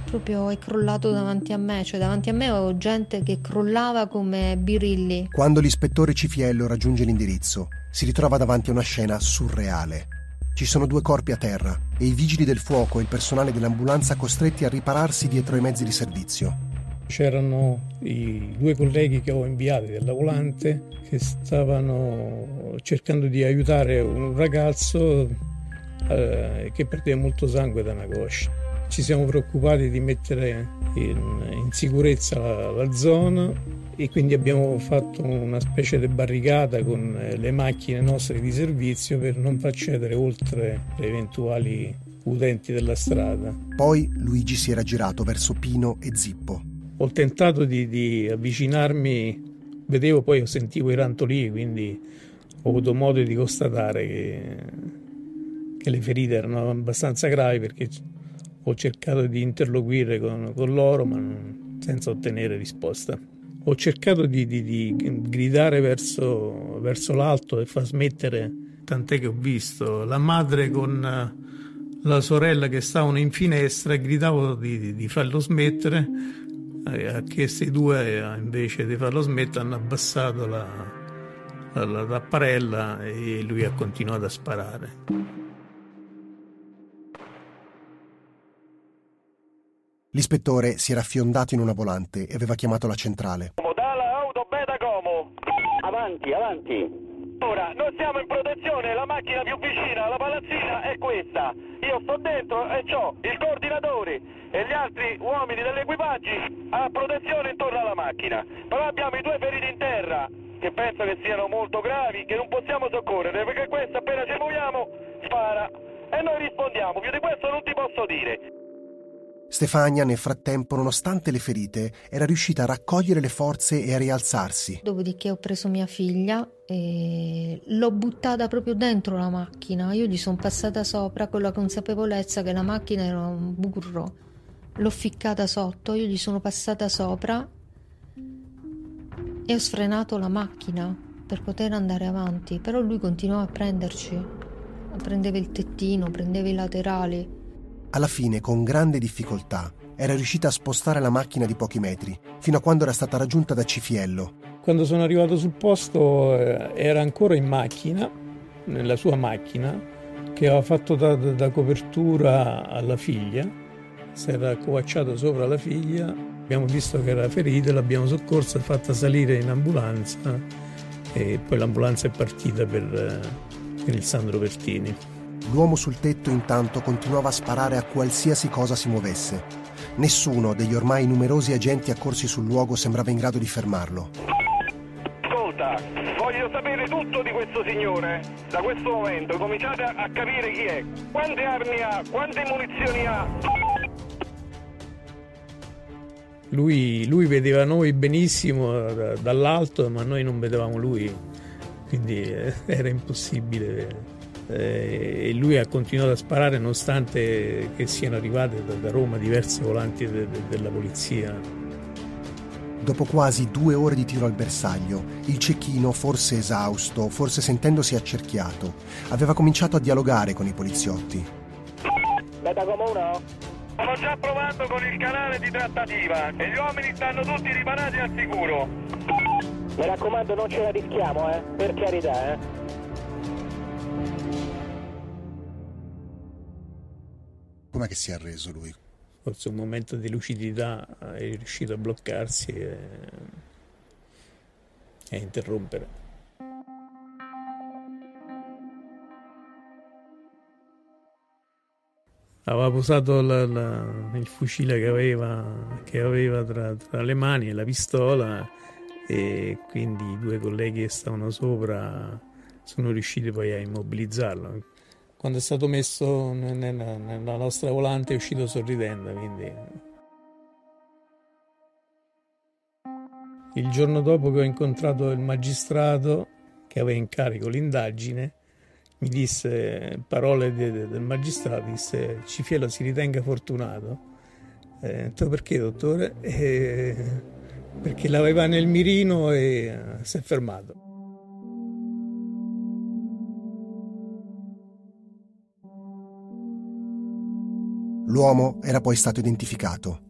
Proprio è crollato davanti a me, cioè davanti a me avevo gente che crollava come birilli. Quando l'ispettore Cifiello raggiunge l'indirizzo, si ritrova davanti a una scena surreale. Ci sono due corpi a terra e i vigili del fuoco e il personale dell'ambulanza costretti a ripararsi dietro i mezzi di servizio. C'erano i due colleghi che ho inviato dalla volante che stavano cercando di aiutare un ragazzo che perdeva molto sangue da una coscia. Ci siamo preoccupati di mettere in sicurezza la zona e quindi abbiamo fatto una specie di barricata con le macchine nostre di servizio per non far cedere oltre le eventuali utenti della strada. Poi Luigi si era girato verso Pino e Zippo. Ho tentato di avvicinarmi, vedevo poi sentivo i rantolii, quindi ho avuto modo di constatare che le ferite erano abbastanza gravi perché ho cercato di interloquire con loro ma senza ottenere risposta. Ho cercato di gridare verso l'alto e far smettere, tant'è che ho visto la madre con la sorella che stavano in finestra e gridavo di farlo smettere, a che questi due invece di farlo smettere hanno abbassato la tapparella e lui ha continuato a sparare. L'ispettore si era affiondato in una volante e aveva chiamato la centrale. Modala auto beta Como. Avanti, avanti. Ora, noi siamo in protezione, la macchina più vicina alla palazzina è questa. Io sto dentro e c'ho il coordinatore e gli altri uomini dell'equipaggio a protezione intorno alla macchina. Però abbiamo i due feriti in terra, che penso che siano molto gravi, che non possiamo soccorrere, perché questo appena ci muoviamo spara. E noi rispondiamo, più di questo non ti posso dire. Stefania, nel frattempo, nonostante le ferite, era riuscita a raccogliere le forze e a rialzarsi. Dopodiché ho preso mia figlia e l'ho buttata proprio dentro la macchina. Io gli sono passata sopra con la consapevolezza che la macchina era un burro. L'ho ficcata sotto, io gli sono passata sopra e ho sfrenato la macchina per poter andare avanti. Però lui continuava a prenderci. Prendeva il tettino, prendeva i laterali. Alla fine, con grande difficoltà, era riuscita a spostare la macchina di pochi metri, fino a quando era stata raggiunta da Cifiello. Quando sono arrivato sul posto era ancora in macchina, nella sua macchina, che aveva fatto da copertura alla figlia. Si era accovacciato sopra la figlia, abbiamo visto che era ferita, l'abbiamo soccorsa, fatta salire in ambulanza e poi l'ambulanza è partita per il Sandro Pertini. L'uomo sul tetto intanto continuava a sparare a qualsiasi cosa si muovesse. Nessuno degli ormai numerosi agenti accorsi sul luogo sembrava in grado di fermarlo. Ascolta, voglio sapere tutto di questo signore. Da questo momento cominciate a capire chi è, quante armi ha, quante munizioni ha. Lui vedeva noi benissimo dall'alto, ma noi non vedevamo lui, quindi era impossibile. E lui ha continuato a sparare nonostante che siano arrivate da Roma diverse volanti della polizia. Dopo quasi 2 ore di tiro al bersaglio, il cecchino, forse esausto, forse sentendosi accerchiato, aveva cominciato a dialogare con i poliziotti. Beta come uno? Sto già provando con il canale di trattativa e gli uomini stanno tutti riparati al sicuro. Mi raccomando, non ce la rischiamo, per carità, Com'è che si è arreso lui? Forse un momento di lucidità, è riuscito a bloccarsi e interrompere. Aveva posato il fucile che aveva tra le mani e la pistola e quindi i due colleghi che stavano sopra sono riusciti poi a immobilizzarlo. Quando è stato messo nella nostra volante è uscito sorridendo, quindi. Il giorno dopo che ho incontrato il magistrato che aveva in carico l'indagine, mi disse, parole del magistrato, disse Cifiello si ritenga fortunato. Perché dottore? Perché l'aveva nel mirino e si è fermato. L'uomo era poi stato identificato.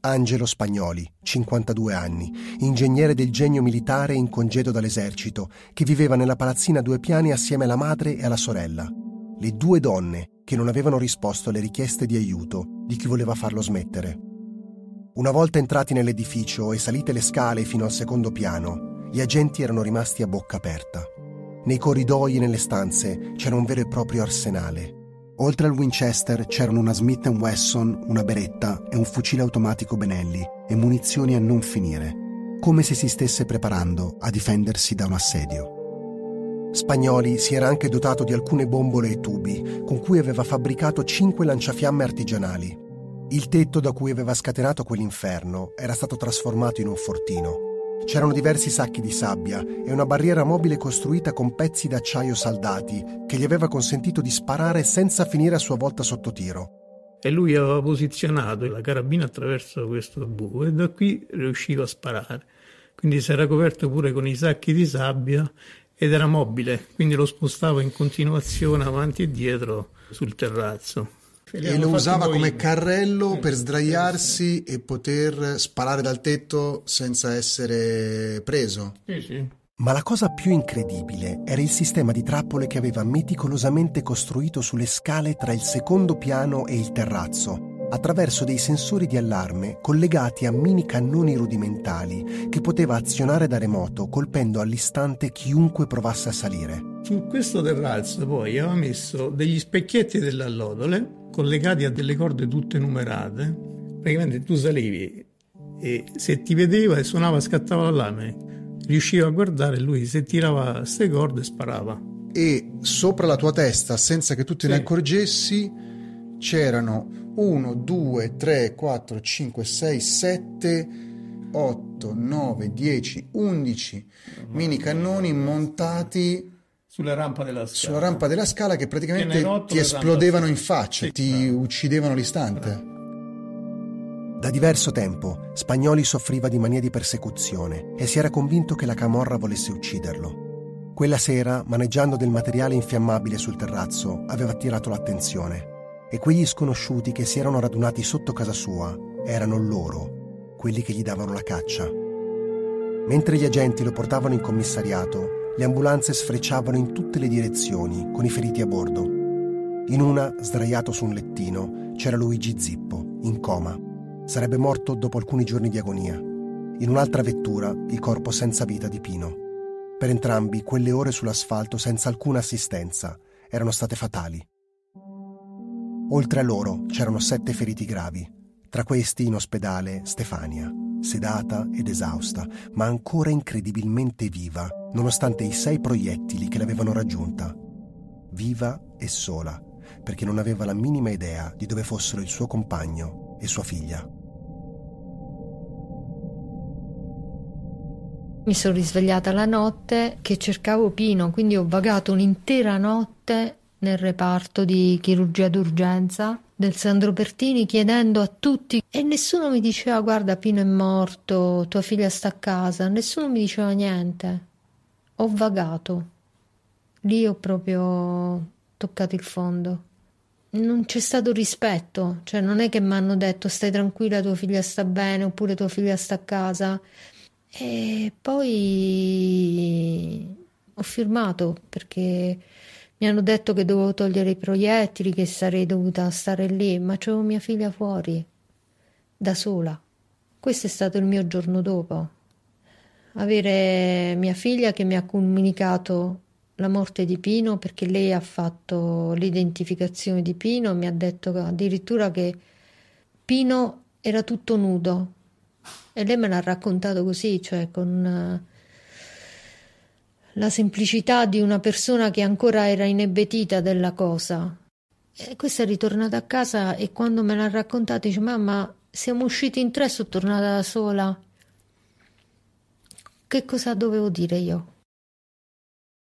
Angelo Spagnoli, 52 anni, ingegnere del genio militare in congedo dall'esercito, che viveva nella palazzina a 2 piani assieme alla madre e alla sorella. Le 2 donne che non avevano risposto alle richieste di aiuto di chi voleva farlo smettere. Una volta entrati nell'edificio e salite le scale fino al secondo piano, gli agenti erano rimasti a bocca aperta. Nei corridoi e nelle stanze c'era un vero e proprio arsenale. Oltre al Winchester c'erano una Smith & Wesson, una beretta e un fucile automatico Benelli e munizioni a non finire, come se si stesse preparando a difendersi da un assedio. Spagnoli si era anche dotato di alcune bombole e tubi con cui aveva fabbricato 5 lanciafiamme artigianali. Il tetto da cui aveva scatenato quell'inferno era stato trasformato in un fortino. C'erano diversi sacchi di sabbia e una barriera mobile costruita con pezzi d'acciaio saldati che gli aveva consentito di sparare senza finire a sua volta sotto tiro. E lui aveva posizionato la carabina attraverso questo buco e da qui riusciva a sparare. Quindi si era coperto pure con i sacchi di sabbia ed era mobile, quindi lo spostava in continuazione avanti e dietro sul terrazzo. E lo usava come carrello per sdraiarsi e poter sparare dal tetto senza essere preso. Sì. Ma la cosa più incredibile era il sistema di trappole che aveva meticolosamente costruito sulle scale tra il secondo piano e il terrazzo, attraverso dei sensori di allarme collegati a mini cannoni rudimentali che poteva azionare da remoto, colpendo all'istante chiunque provasse a salire. Su questo terrazzo poi aveva messo degli specchietti delle allodole collegati a delle corde tutte numerate. Praticamente tu salivi e se ti vedeva e suonava, scattava l'allarme, riusciva a guardare, lui si tirava ste corde e sparava. E sopra la tua testa, senza che tu te ne accorgessi, c'erano 1, 2, 3, 4, 5, 6, 7, 8, 9, 10, 11 mini cannoni montati sulla rampa della scala che praticamente ti esplodevano in faccia, ti uccidevano all'istante. Da diverso tempo Spagnoli soffriva di mania di persecuzione e si era convinto che la camorra volesse ucciderlo. Quella sera, maneggiando del materiale infiammabile sul terrazzo, aveva attirato l'attenzione e quegli sconosciuti che si erano radunati sotto casa sua erano loro, quelli che gli davano la caccia. Mentre gli agenti lo portavano in commissariato, le ambulanze sfrecciavano in tutte le direzioni, con i feriti a bordo. In una, sdraiato su un lettino, c'era Luigi Zippo, in coma. Sarebbe morto dopo alcuni giorni di agonia. In un'altra vettura, il corpo senza vita di Pino. Per entrambi, quelle ore sull'asfalto senza alcuna assistenza erano state fatali. Oltre a loro c'erano 7 feriti gravi. Tra questi, in ospedale, Stefania, sedata ed esausta, ma ancora incredibilmente viva, nonostante i 6 proiettili che l'avevano raggiunta. Viva e sola, perché non aveva la minima idea di dove fossero il suo compagno e sua figlia. Mi sono risvegliata la notte che cercavo Pino, quindi ho vagato un'intera notte nel reparto di chirurgia d'urgenza del Sandro Pertini chiedendo a tutti e nessuno mi diceva: guarda, Pino è morto, tua figlia sta a casa. Nessuno mi diceva niente. Ho vagato. Lì ho proprio toccato il fondo. Non c'è stato rispetto, cioè non è che mi hanno detto stai tranquilla, tua figlia sta bene, oppure tua figlia sta a casa. E poi ho firmato, perché mi hanno detto che dovevo togliere i proiettili, che sarei dovuta stare lì, ma c'avevo mia figlia fuori, da sola. Questo è stato il mio giorno dopo. Avere mia figlia che mi ha comunicato la morte di Pino, perché lei ha fatto l'identificazione di Pino e mi ha detto addirittura che Pino era tutto nudo, e lei me l'ha raccontato così, cioè con la semplicità di una persona che ancora era inebetita della cosa. E questa è ritornata a casa e quando me l'ha raccontata dice: mamma, siamo usciti in 3, sono tornata da sola. Che cosa dovevo dire io?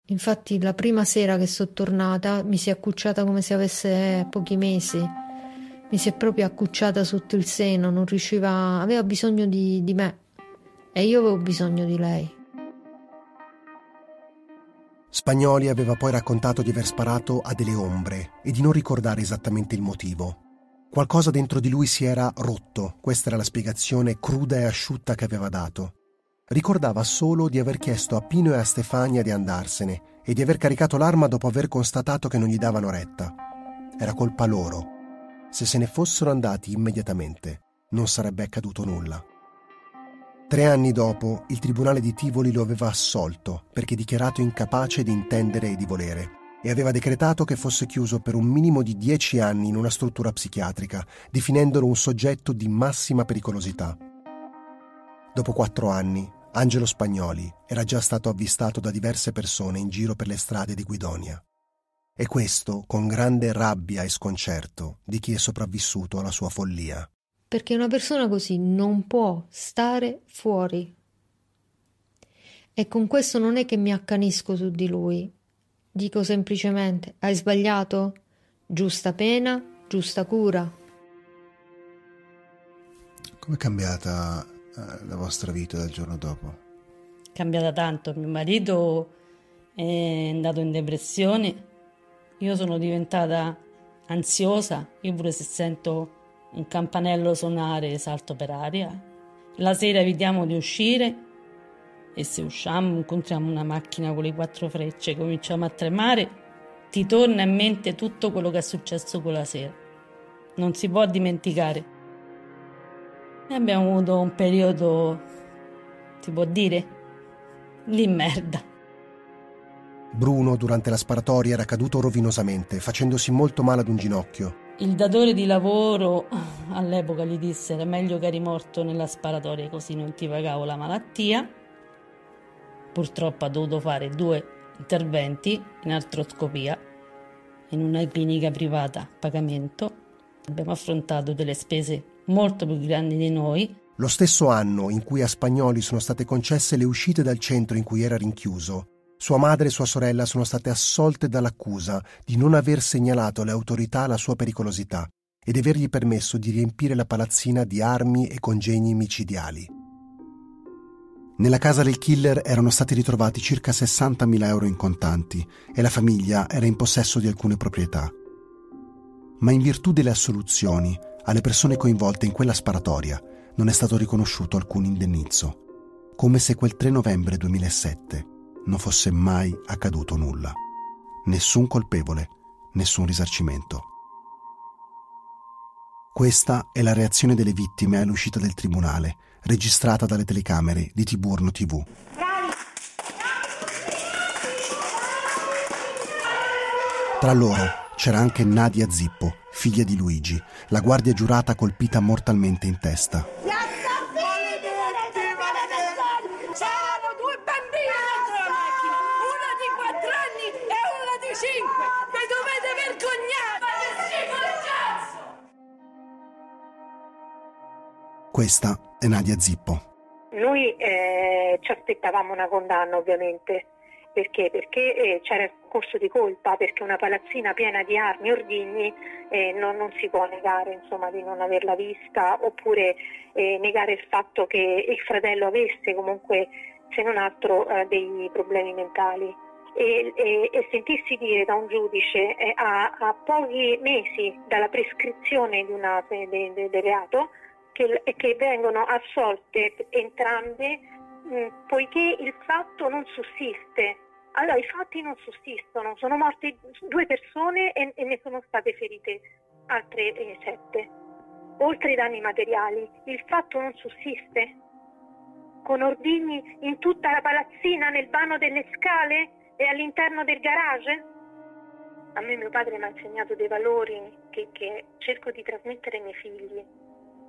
Infatti la prima sera che sono tornata mi si è accucciata come se avesse pochi mesi, mi si è proprio accucciata sotto il seno, non riusciva, aveva bisogno di me e io avevo bisogno di lei. Spagnoli aveva poi raccontato di aver sparato a delle ombre e di non ricordare esattamente il motivo. Qualcosa dentro di lui si era rotto, questa era la spiegazione cruda e asciutta che aveva dato. Ricordava solo di aver chiesto a Pino e a Stefania di andarsene e di aver caricato l'arma dopo aver constatato che non gli davano retta. Era colpa loro. Se se ne fossero andati immediatamente, non sarebbe accaduto nulla. 3 anni dopo, il tribunale di Tivoli lo aveva assolto perché dichiarato incapace di intendere e di volere, e aveva decretato che fosse chiuso per un minimo di 10 anni in una struttura psichiatrica, definendolo un soggetto di massima pericolosità. Dopo 4 anni, Angelo Spagnoli era già stato avvistato da diverse persone in giro per le strade di Guidonia. E questo con grande rabbia e sconcerto di chi è sopravvissuto alla sua follia. Perché una persona così non può stare fuori. E con questo non è che mi accanisco su di lui. Dico semplicemente, hai sbagliato? Giusta pena, giusta cura. Com'è cambiata la vostra vita dal giorno dopo? Cambiata tanto. Mio marito è andato in depressione. Io sono diventata ansiosa. Io pure se sento un campanello suonare salto per aria. La sera evitiamo di uscire e se usciamo incontriamo una macchina con le 4 frecce, cominciamo a tremare. Ti torna in mente tutto quello che è successo quella sera, non si può dimenticare. E abbiamo avuto un periodo, si può dire, di merda. Bruno durante la sparatoria era caduto rovinosamente, facendosi molto male ad un ginocchio. Il datore di lavoro all'epoca gli disse era meglio che eri morto nella sparatoria, così non ti pagavo la malattia. Purtroppo ha dovuto fare 2 interventi in artroscopia in una clinica privata a pagamento. Abbiamo affrontato delle spese molto più grandi di noi. Lo stesso anno in cui a Spagnoli sono state concesse le uscite dal centro in cui era rinchiuso, sua madre e sua sorella sono state assolte dall'accusa di non aver segnalato alle autorità la sua pericolosità ed avergli permesso di riempire la palazzina di armi e congegni micidiali. Nella casa del killer erano stati ritrovati circa 60.000 euro in contanti e la famiglia era in possesso di alcune proprietà. Ma in virtù delle assoluzioni, alle persone coinvolte in quella sparatoria non è stato riconosciuto alcun indennizzo, come se quel 3 novembre 2007 non fosse mai accaduto nulla. Nessun colpevole, nessun risarcimento. Questa è la reazione delle vittime all'uscita del tribunale, registrata dalle telecamere di Tiburno TV. Tra loro c'era anche Nadia Zippo, figlia di Luigi, la guardia giurata colpita mortalmente in testa. Questa è Nadia Zippo. Noi ci aspettavamo una condanna, ovviamente. Perché? Perché c'era il corso di colpa, perché una palazzina piena di armi e ordigni non si può negare, insomma, di non averla vista, oppure negare il fatto che il fratello avesse comunque, se non altro, dei problemi mentali. E sentirsi dire da un giudice a pochi mesi dalla prescrizione del reato che vengono assolte entrambe poiché il fatto non sussiste. Allora i fatti non sussistono, sono morte 2 persone e ne sono state ferite altre 7, oltre ai danni materiali. Il fatto non sussiste, con ordigni in tutta la palazzina, nel vano delle scale e all'interno del garage. A me mio padre mi ha insegnato dei valori che cerco di trasmettere ai miei figli.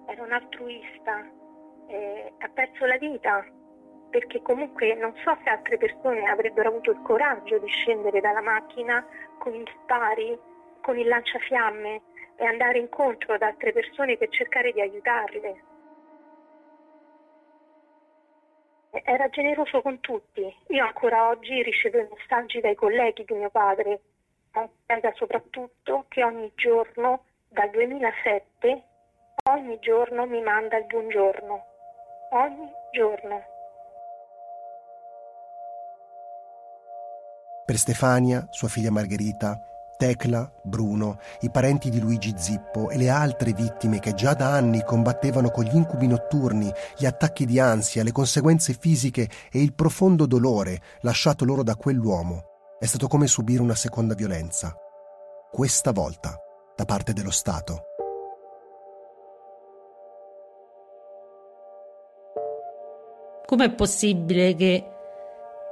Era un altruista, ha perso la vita, perché comunque non so se altre persone avrebbero avuto il coraggio di scendere dalla macchina con gli spari, con il lanciafiamme e andare incontro ad altre persone per cercare di aiutarle. Era generoso con tutti. Io ancora oggi ricevo messaggi dai colleghi di mio padre, un collega soprattutto che ogni giorno, dal 2007, ogni giorno mi manda il buongiorno, ogni giorno. Per Stefania, sua figlia Margherita, Tecla, Bruno, i parenti di Luigi Zippo e le altre vittime che già da anni combattevano con gli incubi notturni, gli attacchi di ansia, le conseguenze fisiche e il profondo dolore lasciato loro da quell'uomo, è stato come subire una seconda violenza, questa volta da parte dello Stato. Com'è possibile che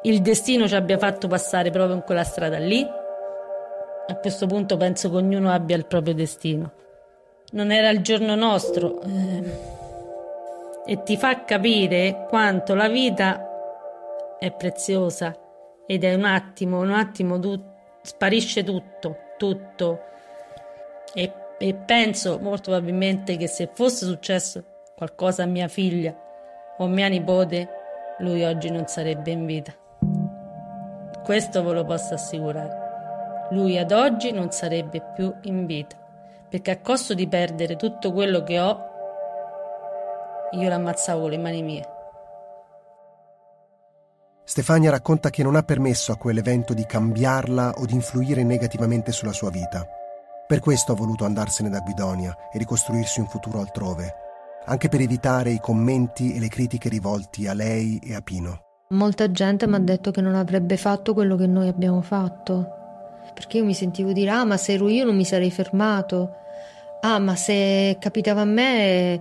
il destino ci abbia fatto passare proprio in quella strada lì? A questo punto penso che ognuno abbia il proprio destino. Non era il giorno nostro. E ti fa capire quanto la vita è preziosa ed è un attimo sparisce tutto. E penso molto probabilmente che se fosse successo qualcosa a mia figlia o mia nipote, lui oggi non sarebbe in vita. Questo ve lo posso assicurare. Lui ad oggi non sarebbe più in vita, perché a costo di perdere tutto quello che ho, io l'ammazzavo con le mani mie. Stefania racconta che non ha permesso a quell'evento di cambiarla o di influire negativamente sulla sua vita. Per questo ha voluto andarsene da Guidonia e ricostruirsi un futuro altrove, anche per evitare i commenti e le critiche rivolti a lei e a Pino. Molta gente mi ha detto che non avrebbe fatto quello che noi abbiamo fatto, perché io mi sentivo dire: ah, ma se ero io non mi sarei fermato. Ah, ma se capitava a me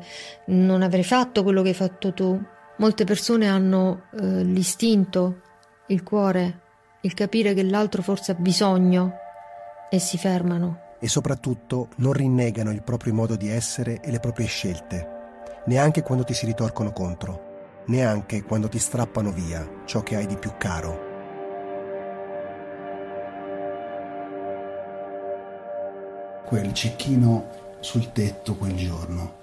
non avrei fatto quello che hai fatto tu. Molte persone hanno l'istinto, il cuore, il capire che l'altro forse ha bisogno e si fermano. E soprattutto non rinnegano il proprio modo di essere e le proprie scelte, neanche quando ti si ritorcono contro, neanche quando ti strappano via ciò che hai di più caro. Quel cecchino sul tetto quel giorno,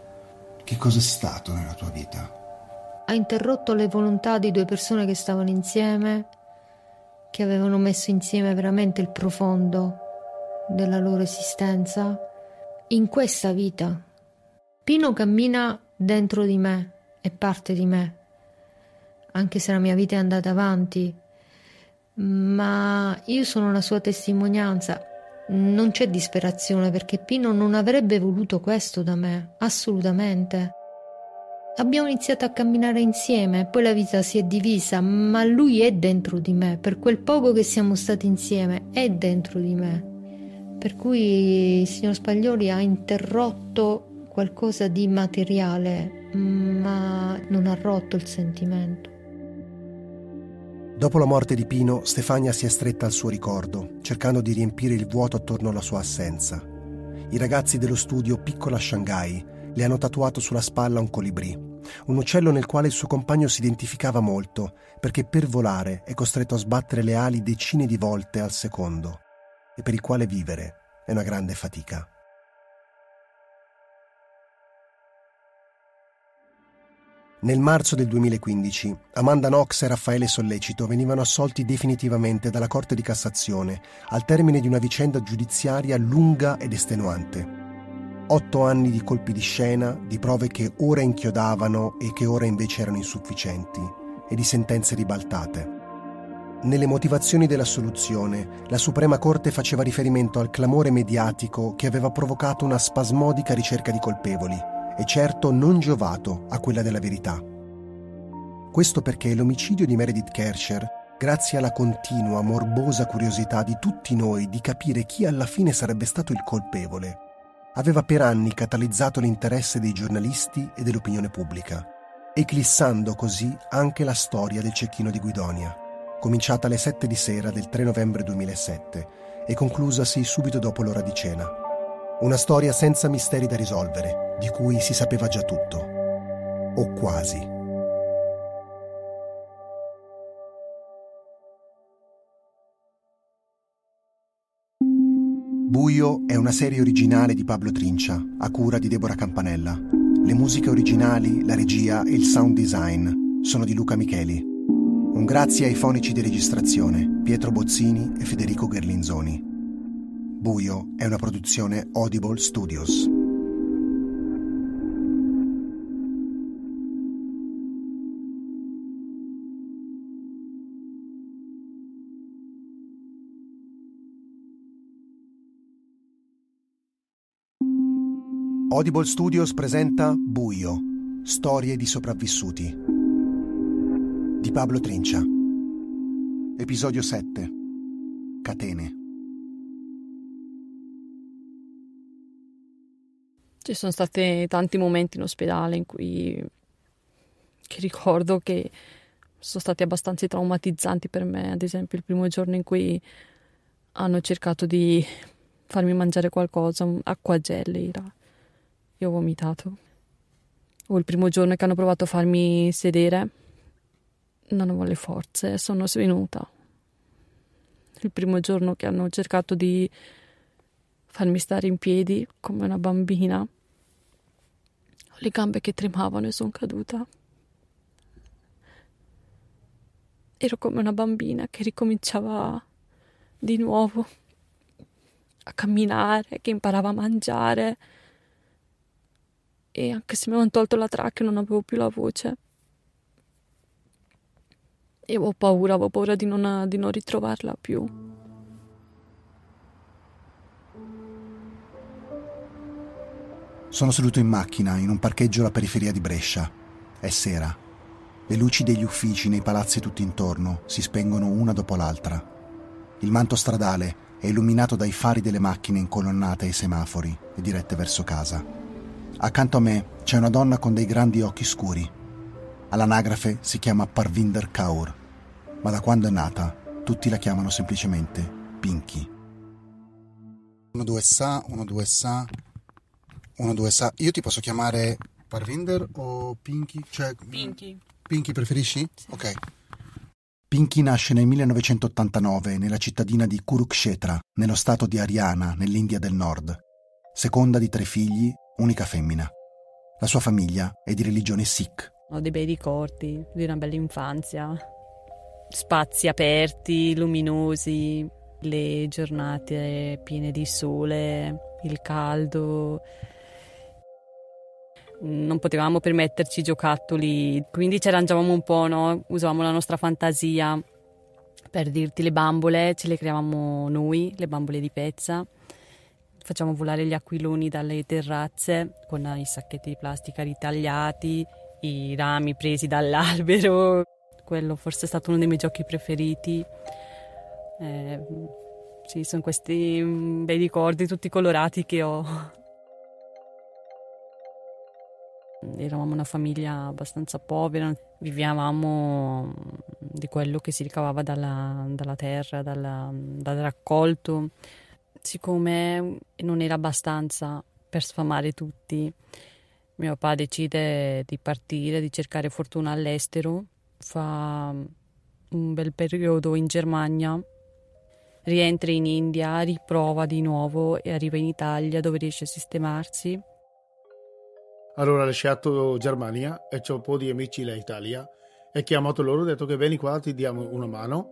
che cosa è stato nella tua vita? Ha interrotto le volontà di due persone che stavano insieme, che avevano messo insieme veramente il profondo della loro esistenza in questa vita. Pino cammina dentro di me, è parte di me, anche se la mia vita è andata avanti, ma io sono la sua testimonianza. Non c'è disperazione, perché Pino non avrebbe voluto questo da me, assolutamente. Abbiamo iniziato a camminare insieme, poi la vita si è divisa, ma lui è dentro di me, per quel poco che siamo stati insieme, è dentro di me. Per cui il signor Spagnoli ha interrotto qualcosa di materiale, ma non ha rotto il sentimento. Dopo la morte di Pino, Stefania si è stretta al suo ricordo, cercando di riempire il vuoto attorno alla sua assenza. I ragazzi dello studio Piccola Shanghai le hanno tatuato sulla spalla un colibrì, un uccello nel quale il suo compagno si identificava molto, perché per volare è costretto a sbattere le ali decine di volte al secondo, e per il quale vivere è una grande fatica. Nel marzo del 2015, Amanda Knox e Raffaele Sollecito venivano assolti definitivamente dalla Corte di Cassazione al termine di una vicenda giudiziaria lunga ed estenuante. 8 anni di colpi di scena, di prove che ora inchiodavano e che ora invece erano insufficienti, e di sentenze ribaltate. Nelle motivazioni dell'assoluzione, la Suprema Corte faceva riferimento al clamore mediatico che aveva provocato una spasmodica ricerca di colpevoli, e certo non giovato a quella della verità. Questo perché l'omicidio di Meredith Kercher, grazie alla continua, morbosa curiosità di tutti noi di capire chi alla fine sarebbe stato il colpevole, aveva per anni catalizzato l'interesse dei giornalisti e dell'opinione pubblica, eclissando così anche la storia del cecchino di Guidonia, cominciata alle 7 di sera del 3 novembre 2007 e conclusasi subito dopo l'ora di cena. Una storia senza misteri da risolvere, di cui si sapeva già tutto, o quasi. Buio è una serie originale di Pablo Trincia, a cura di Deborah Campanella. Le musiche originali, la regia e il sound design sono di Luca Micheli. Un grazie ai fonici di registrazione Pietro Bozzini e Federico Gerlinzoni. Buio è una produzione Audible Studios. Audible Studios presenta Buio, storie di sopravvissuti, di Pablo Trincia. Episodio 7. Catene. Ci sono stati tanti momenti in ospedale in cui ricordo che sono stati abbastanza traumatizzanti per me. Ad esempio il primo giorno in cui hanno cercato di farmi mangiare qualcosa, acqua gel, io ho vomitato. O il primo giorno che hanno provato a farmi sedere, non avevo le forze, sono svenuta. Il primo giorno che hanno cercato di farmi stare in piedi come una bambina, ho le gambe che tremavano e sono caduta. Ero come una bambina che ricominciava di nuovo a camminare, che imparava a mangiare, e anche se mi avevano tolto la trachea non avevo più la voce. E avevo paura di non ritrovarla più. Sono seduto in macchina in un parcheggio alla periferia di Brescia. È sera. Le luci degli uffici nei palazzi tutti intorno si spengono una dopo l'altra. Il manto stradale è illuminato dai fari delle macchine incolonnate ai semafori e dirette verso casa. Accanto a me c'è una donna con dei grandi occhi scuri. All'anagrafe si chiama Parvinder Kaur, ma da quando è nata tutti la chiamano semplicemente Pinky. 1, 2, sa. Io ti posso chiamare Parvinder o Pinky? Cioè, Pinky. Pinky preferisci? Sì. Ok. Pinky nasce nel 1989 nella cittadina di Kurukshetra, nello stato di Haryana, nell'India del Nord. Seconda di 3 figli, unica femmina. La sua famiglia è di religione Sikh. Ho dei bei ricordi di una bella infanzia. Spazi aperti, luminosi, le giornate piene di sole, il caldo. Non potevamo permetterci giocattoli, quindi ci arrangiavamo un po', no? Usavamo la nostra fantasia. Per dirti, le bambole ce le creavamo noi, le bambole di pezza. Facciamo volare gli aquiloni dalle terrazze con i sacchetti di plastica ritagliati, i rami presi dall'albero. Quello forse è stato uno dei miei giochi preferiti. Sì, sono questi bei ricordi tutti colorati che ho. Eravamo una famiglia abbastanza povera, vivevamo di quello che si ricavava dalla terra, dal raccolto. Siccome non era abbastanza per sfamare tutti, mio papà decide di partire, di cercare fortuna all'estero. Fa un bel periodo in Germania, rientra in India, riprova di nuovo e arriva in Italia, dove riesce a sistemarsi. Allora ha lasciato Germania e c'ho un po' di amici là in Italia e chiamato loro, ho detto che vieni qua, ti diamo una mano.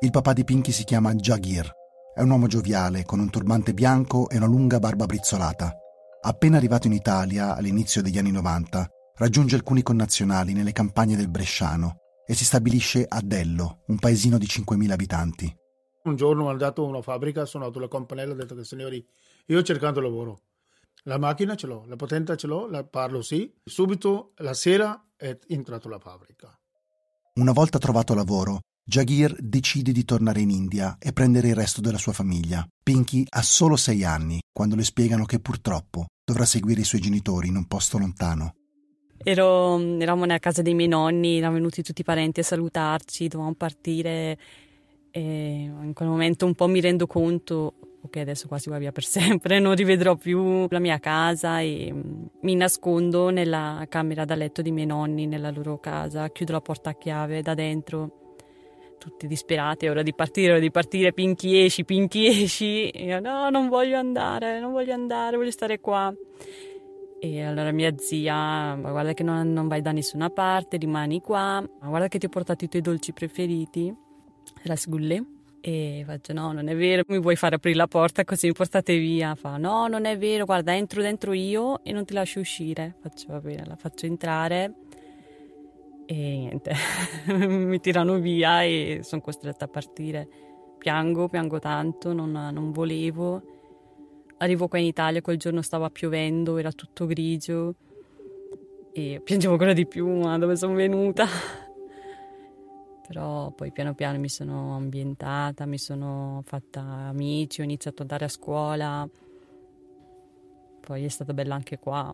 Il papà di Pinky si chiama Jagir, è un uomo gioviale con un turbante bianco e una lunga barba brizzolata. Appena arrivato in Italia all'inizio degli anni 90, raggiunge alcuni connazionali nelle campagne del Bresciano e si stabilisce a Dello, un paesino di 5.000 abitanti. Un giorno ho andato a una fabbrica, sono andato alla campanella e ho detto che signori, io ho cercato lavoro. La macchina ce l'ho, la patente ce l'ho, la parlo sì. Subito la sera è entrato la fabbrica. Una volta trovato lavoro, Jagir decide di tornare in India e prendere il resto della sua famiglia. Pinky ha solo 6 anni quando le spiegano che purtroppo dovrà seguire i suoi genitori in un posto lontano. Eravamo nella casa dei miei nonni, erano venuti tutti i parenti a salutarci, dovevamo partire e in quel momento un po' mi rendo conto ok, adesso quasi va via per sempre, non rivedrò più la mia casa e mi nascondo nella camera da letto dei miei nonni, nella loro casa, chiudo la porta a chiave da dentro, tutti disperati, è ora di partire, Pinky esci, e io no, non voglio andare, voglio stare qua. E allora mia zia, ma guarda che non vai da nessuna parte, rimani qua, ma guarda che ti ho portato i tuoi dolci preferiti, rasgulle. E faccio no, non è vero, mi vuoi fare aprire la porta così mi portate via? Fa no, non è vero, guarda, entro dentro io e non ti lascio uscire. Faccio va bene, la faccio entrare e niente, mi tirano via e sono costretta a partire. Piango tanto, non volevo. Arrivo qua in Italia, quel giorno stava piovendo, era tutto grigio e piangevo ancora di più, ma dove sono venuta? Però poi piano piano mi sono ambientata, mi sono fatta amici, ho iniziato ad andare a scuola. Poi è stata bella anche qua.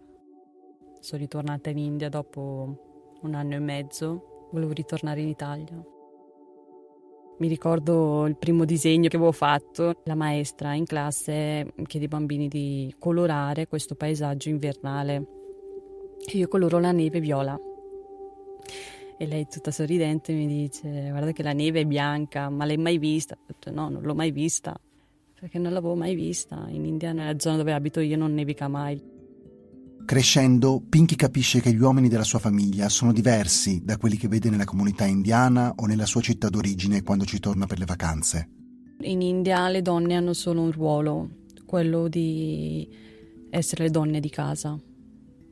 Sono ritornata in India dopo 1 anno e mezzo volevo ritornare in Italia. Mi ricordo il primo disegno che avevo fatto, la maestra in classe chiede ai bambini di colorare questo paesaggio invernale e io coloro la neve viola e lei tutta sorridente mi dice: guarda che la neve è bianca, ma l'hai mai vista? Ho detto, no, non l'ho mai vista perché non l'avevo mai vista, in India, nella zona dove abito io, non nevica mai. Crescendo, Pinky capisce che gli uomini della sua famiglia sono diversi da quelli che vede nella comunità indiana o nella sua città d'origine quando ci torna per le vacanze. In India le donne hanno solo un ruolo, quello di essere le donne di casa.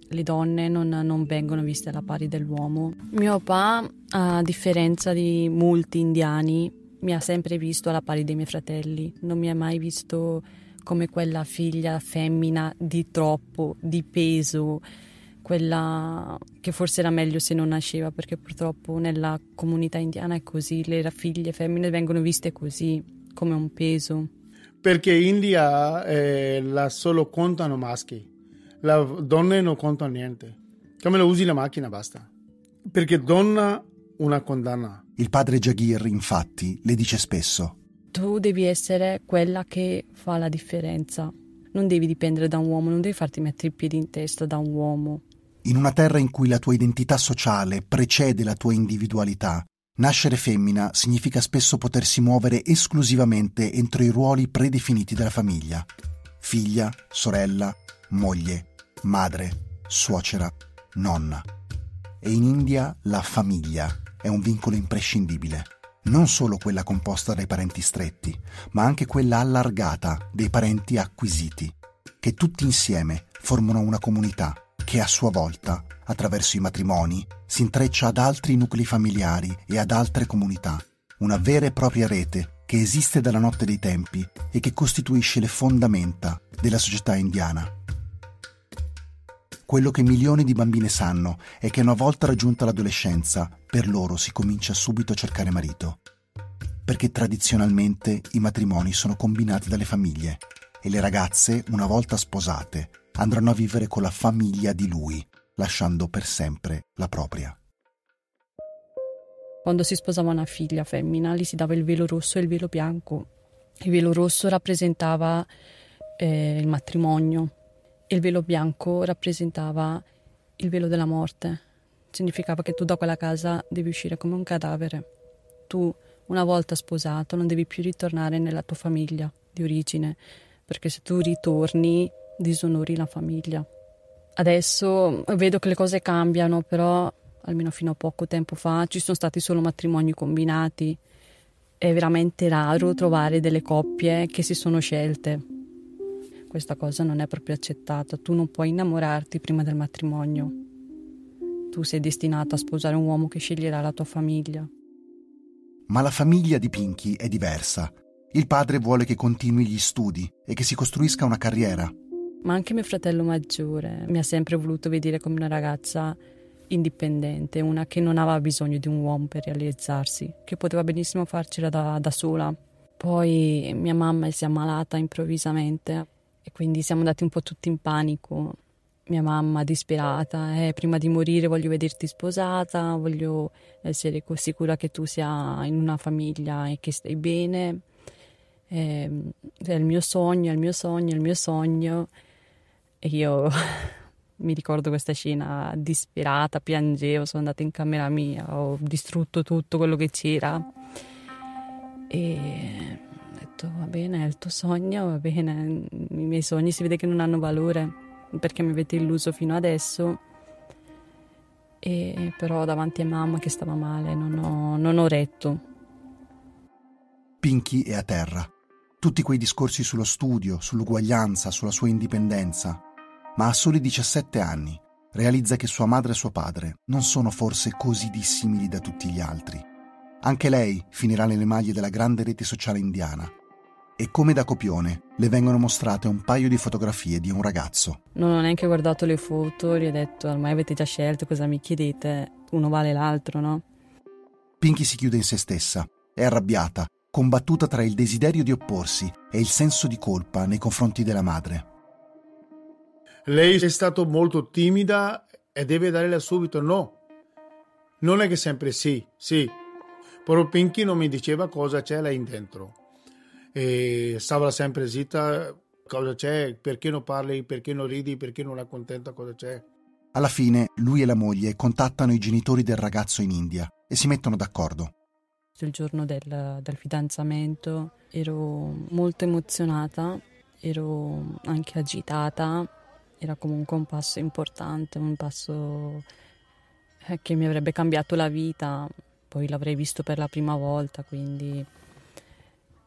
Le donne non vengono viste alla pari dell'uomo. Mio papà, a differenza di molti indiani, mi ha sempre visto alla pari dei miei fratelli, non mi ha mai visto come quella figlia femmina di troppo, di peso, quella che forse era meglio se non nasceva, perché purtroppo nella comunità indiana è così, le figlie femmine vengono viste così, come un peso. Perché in India la solo contano maschi, le donne non contano niente, come lo usi la macchina basta, perché donna una condanna. Il padre Jagir infatti le dice spesso: tu devi essere quella che fa la differenza. Non devi dipendere da un uomo, non devi farti mettere i piedi in testa da un uomo. In una terra in cui la tua identità sociale precede la tua individualità, nascere femmina significa spesso potersi muovere esclusivamente entro i ruoli predefiniti dalla famiglia. Figlia, sorella, moglie, madre, suocera, nonna. E in India la famiglia è un vincolo imprescindibile. Non solo quella composta dai parenti stretti, ma anche quella allargata dei parenti acquisiti, che tutti insieme formano una comunità che a sua volta, attraverso i matrimoni, si intreccia ad altri nuclei familiari e ad altre comunità, una vera e propria rete che esiste dalla notte dei tempi e che costituisce le fondamenta della società indiana. Quello che milioni di bambine sanno è che una volta raggiunta l'adolescenza, per loro si comincia subito a cercare marito. Perché tradizionalmente i matrimoni sono combinati dalle famiglie e le ragazze, una volta sposate, andranno a vivere con la famiglia di lui, lasciando per sempre la propria. Quando si sposava una figlia femmina, gli si dava il velo rosso e il velo bianco. Il velo rosso rappresentava il matrimonio. Il velo bianco rappresentava il velo della morte. Significava che tu da quella casa devi uscire come un cadavere. Tu, una volta sposato, non devi più ritornare nella tua famiglia di origine, perché se tu ritorni disonori la famiglia. Adesso vedo che le cose cambiano, però almeno fino a poco tempo fa ci sono stati solo matrimoni combinati. È veramente raro trovare delle coppie che si sono scelte. Questa cosa non è proprio accettata, tu non puoi innamorarti prima del matrimonio. Tu sei destinato a sposare un uomo che sceglierà la tua famiglia. Ma la famiglia di Pinky è diversa. Il padre vuole che continui gli studi e che si costruisca una carriera. Ma anche mio fratello maggiore mi ha sempre voluto vedere come una ragazza indipendente, una che non aveva bisogno di un uomo per realizzarsi, che poteva benissimo farcela da sola. Poi mia mamma si è ammalata improvvisamente. E quindi siamo andati un po' tutti in panico. Mia mamma disperata, prima di morire voglio vederti sposata, voglio essere sicura che tu sia in una famiglia e che stai bene. È il mio sogno, è il mio sogno, è il mio sogno. E io mi ricordo questa scena disperata, piangevo, sono andata in camera mia, ho distrutto tutto quello che c'era. E va bene, è il tuo sogno, va bene, i miei sogni si vede che non hanno valore perché mi avete illuso fino adesso. E però davanti a mamma che stava male non ho retto. Pinky è a terra. Tutti quei discorsi sullo studio, sull'uguaglianza, sulla sua indipendenza. Ma a soli 17 anni realizza che sua madre e suo padre non sono forse così dissimili da tutti gli altri. Anche lei finirà nelle maglie della grande rete sociale indiana. E come da copione le vengono mostrate un paio di fotografie di un ragazzo. Non ho neanche guardato le foto, gli ho detto ormai avete già scelto, cosa mi chiedete? Uno vale l'altro, no? Pinky si chiude in se stessa, è arrabbiata, combattuta tra il desiderio di opporsi e il senso di colpa nei confronti della madre. Lei è stata molto timida e deve darle subito no. Non è che sempre sì, però Pinky non mi diceva cosa c'è là in dentro e stava sempre zitta. Cosa c'è? Perché non parli? Perché non ridi? Perché non è contenta? Cosa c'è? Alla fine lui e la moglie contattano i genitori del ragazzo in India e si mettono d'accordo. Il giorno del fidanzamento ero molto emozionata, ero anche agitata, era comunque un passo importante, un passo che mi avrebbe cambiato la vita, poi l'avrei visto per la prima volta, quindi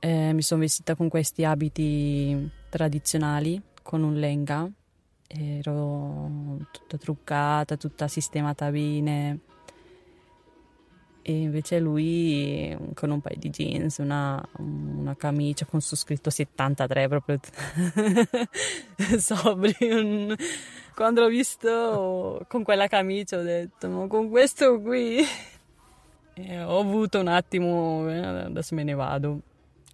mi sono vestita con questi abiti tradizionali, con un lenga, ero tutta truccata, tutta sistemata bene. E invece lui con un paio di jeans, una camicia con su scritto 73, proprio sobrio. Quando l'ho visto con quella camicia ho detto, ma con questo qui ho avuto un attimo, adesso me ne vado.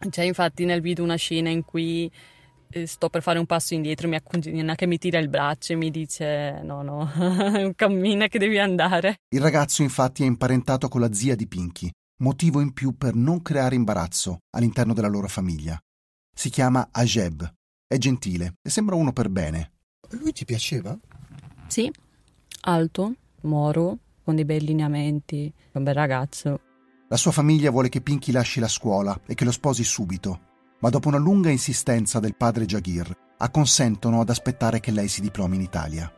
C'è infatti nel video una scena in cui sto per fare un passo indietro, mia cugina che mi tira il braccio e mi dice no, cammina che devi andare. Il ragazzo infatti è imparentato con la zia di Pinky, motivo in più per non creare imbarazzo all'interno della loro famiglia. Si chiama Ajeb, è gentile e sembra uno per bene. Lui ti piaceva? Sì, alto, moro, con dei bei lineamenti, un bel ragazzo. La sua famiglia vuole che Pinky lasci la scuola e che lo sposi subito, ma dopo una lunga insistenza del padre Jagir acconsentono ad aspettare che lei si diplomi in Italia.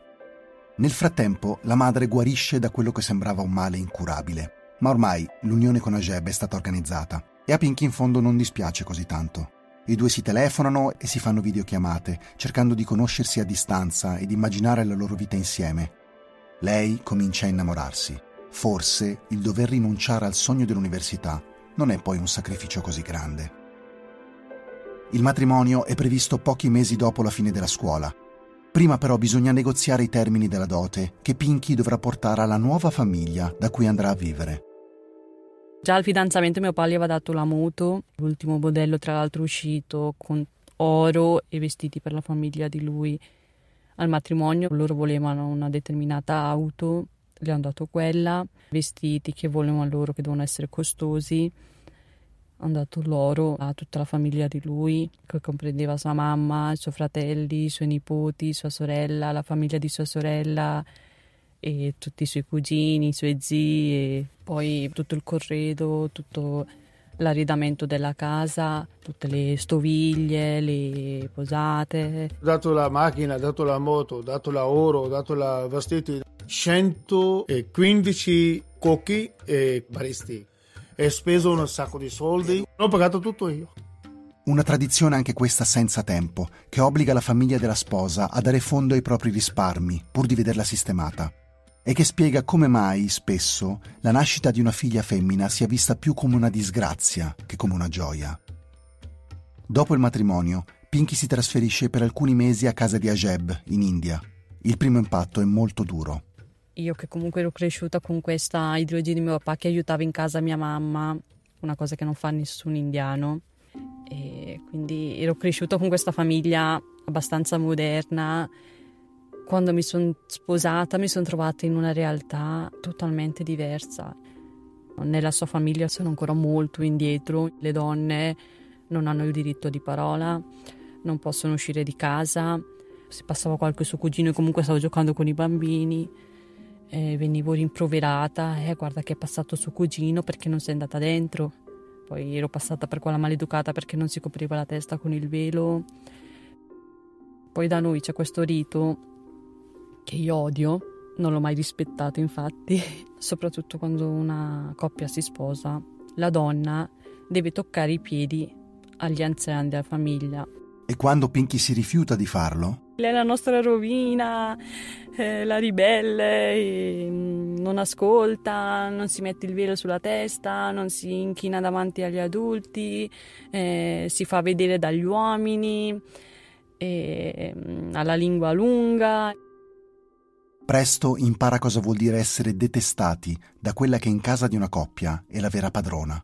Nel frattempo la madre guarisce da quello che sembrava un male incurabile, ma ormai l'unione con Ajeb è stata organizzata e a Pinky in fondo non dispiace così tanto. I due si telefonano e si fanno videochiamate, cercando di conoscersi a distanza ed immaginare la loro vita insieme. Lei comincia a innamorarsi. Forse il dover rinunciare al sogno dell'università non è poi un sacrificio così grande. Il matrimonio è previsto pochi mesi dopo la fine della scuola. Prima però bisogna negoziare i termini della dote che Pinky dovrà portare alla nuova famiglia da cui andrà a vivere. Già al fidanzamento mio padre aveva dato la moto, l'ultimo modello tra l'altro uscito, con oro e vestiti per la famiglia di lui. Al matrimonio loro volevano una determinata auto, le hanno dato quella, vestiti che volevano loro che devono essere costosi. Hanno dato l'oro a tutta la famiglia di lui, che comprendeva sua mamma, i suoi fratelli, i suoi nipoti, sua sorella, la famiglia di sua sorella e tutti i suoi cugini, i suoi zii, poi tutto il corredo, tutto l'arredamento della casa, tutte le stoviglie, le posate. Ho dato la macchina, ho dato la moto, ho dato l'oro, ho dato la vestiti, 115 cuochi e baristi. E speso un sacco di soldi, l'ho pagato tutto io. Una tradizione anche questa senza tempo, che obbliga la famiglia della sposa a dare fondo ai propri risparmi pur di vederla sistemata, e che spiega come mai spesso la nascita di una figlia femmina sia vista più come una disgrazia che come una gioia. Dopo il matrimonio, Pinky si trasferisce per alcuni mesi a casa di Ajeb in India. Il primo impatto è molto duro. Io che comunque ero cresciuta con questa ideologia di mio papà che aiutava in casa mia mamma, una cosa che non fa nessun indiano, e quindi ero cresciuta con questa famiglia abbastanza moderna. Quando mi sono sposata mi sono trovata in una realtà totalmente diversa. Nella sua famiglia sono ancora molto indietro, le donne non hanno il diritto di parola, non possono uscire di casa, se passava qualche suo cugino e comunque stavo giocando con i bambini. Venivo rimproverata, guarda che è passato suo cugino perché non sei andata dentro, poi ero passata per quella maleducata perché non si copriva la testa con il velo. Poi da noi c'è questo rito che io odio, non l'ho mai rispettato infatti, soprattutto quando una coppia si sposa, la donna deve toccare i piedi agli anziani della famiglia. E quando Pinky si rifiuta di farlo? Lei è la nostra rovina, la ribelle, non ascolta, non si mette il velo sulla testa, non si inchina davanti agli adulti, si fa vedere dagli uomini, ha la lingua lunga. Presto impara cosa vuol dire essere detestati da quella che in casa di una coppia è la vera padrona,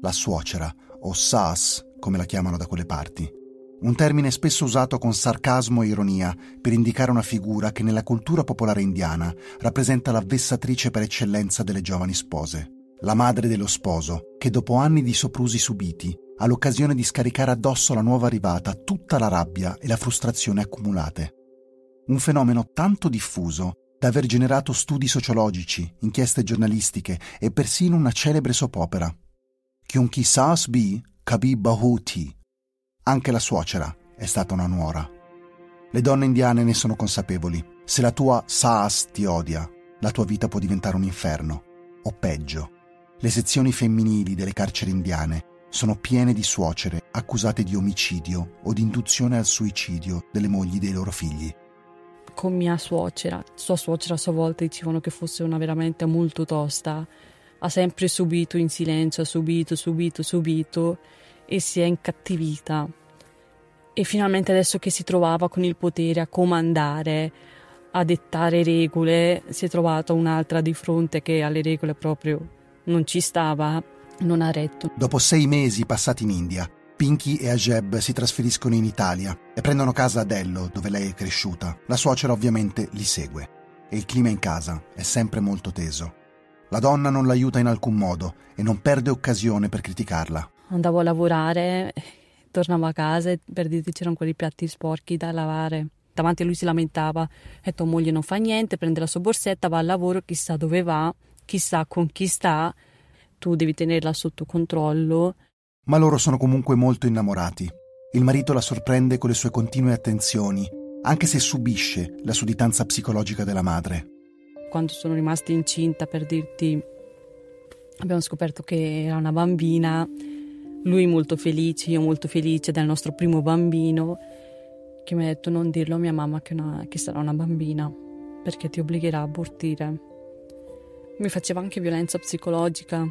la suocera o sas, come la chiamano da quelle parti. un termine spesso usato con sarcasmo e ironia per indicare una figura che nella cultura popolare indiana rappresenta la vessatrice per eccellenza delle giovani spose, la madre dello sposo, che dopo anni di soprusi subiti ha l'occasione di scaricare addosso alla nuova arrivata tutta la rabbia e la frustrazione accumulate. Un fenomeno tanto diffuso da aver generato studi sociologici, inchieste giornalistiche e persino una celebre soppopera. Kyunki saas bhi kabhi bahu thi. Anche la suocera è stata una nuora. Le donne indiane ne sono consapevoli. Se la tua saas ti odia, la tua vita può diventare un inferno. O peggio, le sezioni femminili delle carceri indiane sono piene di suocere accusate di omicidio o di induzione al suicidio delle mogli dei loro figli. Con mia suocera, sua suocera a sua volta dicevano che fosse una veramente molto tosta, ha sempre subito in silenzio, ha subito e si è incattivita. E finalmente adesso che si trovava con il potere a comandare, a dettare regole, si è trovata un'altra di fronte che alle regole proprio non ci stava, non ha retto. Dopo 6 mesi passati in India, Pinky e Ajeb si trasferiscono in Italia e prendono casa a Dello, dove lei è cresciuta. La suocera ovviamente li segue e il clima in casa è sempre molto teso. La donna non l'aiuta in alcun modo e non perde occasione per criticarla. Andavo a lavorare, tornavo a casa e per dirti c'erano quei piatti sporchi da lavare. Davanti a lui si lamentava, ha detto moglie non fa niente, prende la sua borsetta, va al lavoro, chissà dove va, chissà con chi sta, tu devi tenerla sotto controllo. Ma loro sono comunque molto innamorati. Il marito la sorprende con le sue continue attenzioni, anche se subisce la sudditanza psicologica della madre. Quando sono rimasta incinta, per dirti, abbiamo scoperto che era una bambina, lui molto felice, io molto felice del nostro primo bambino, che mi ha detto non dirlo a mia mamma che sarà una bambina, perché ti obbligherà a abortire. Mi faceva anche violenza psicologica,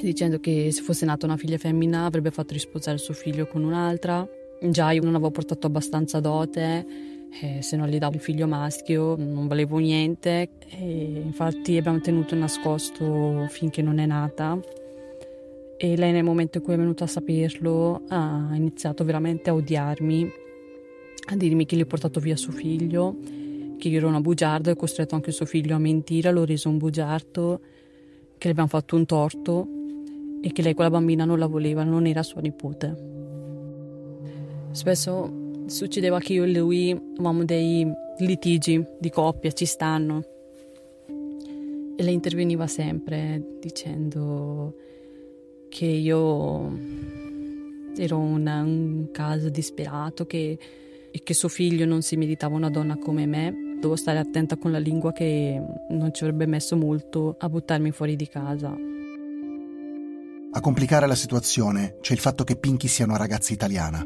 dicendo che se fosse nata una figlia femmina avrebbe fatto risposare suo figlio con un'altra. Già io non avevo portato abbastanza dote, se non gli davo il figlio maschio non valevo niente, e infatti abbiamo tenuto nascosto finché non è nata, e lei nel momento in cui è venuta a saperlo ha iniziato veramente a odiarmi, a dirmi che gli ho portato via suo figlio, che io ero una bugiarda e ho costretto anche suo figlio a mentire, l'ho reso un bugiardo, che le abbiamo fatto un torto e che lei quella bambina non la voleva, non era sua nipote. Spesso succedeva che io e lui avevamo dei litigi di coppia, ci stanno, e lei interveniva sempre dicendo che io ero un caso disperato e che suo figlio non si meritava una donna come me. Devo stare attenta con la lingua che non ci avrebbe messo molto a buttarmi fuori di casa. A complicare la situazione c'è il fatto che Pinky sia una ragazza italiana.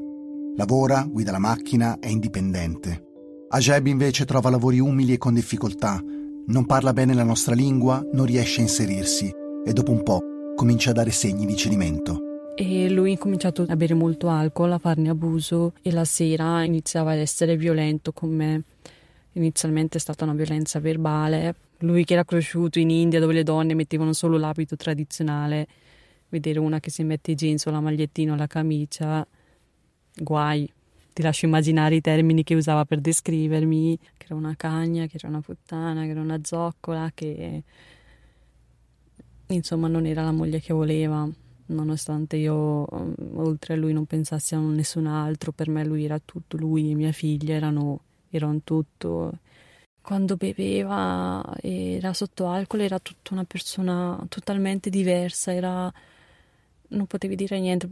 Lavora, guida la macchina, è indipendente. Ajeb invece trova lavori umili e con difficoltà. Non parla bene la nostra lingua, non riesce a inserirsi e dopo un po' comincia a dare segni di cedimento. E lui ha cominciato a bere molto alcol, a farne abuso, e la sera iniziava ad essere violento con me. Inizialmente è stata una violenza verbale. Lui che era cresciuto in India dove le donne mettevano solo l'abito tradizionale, vedere una che si mette i jeans o la magliettina o la camicia, guai, ti lascio immaginare i termini che usava per descrivermi, che era una cagna, che era una puttana, che era una zoccola, che insomma non era la moglie che voleva, nonostante io oltre a lui non pensassi a nessun altro. Per me lui era tutto, lui e mia figlia erano tutto. Quando beveva, era sotto alcol, era tutta una persona totalmente diversa, non potevi dire niente,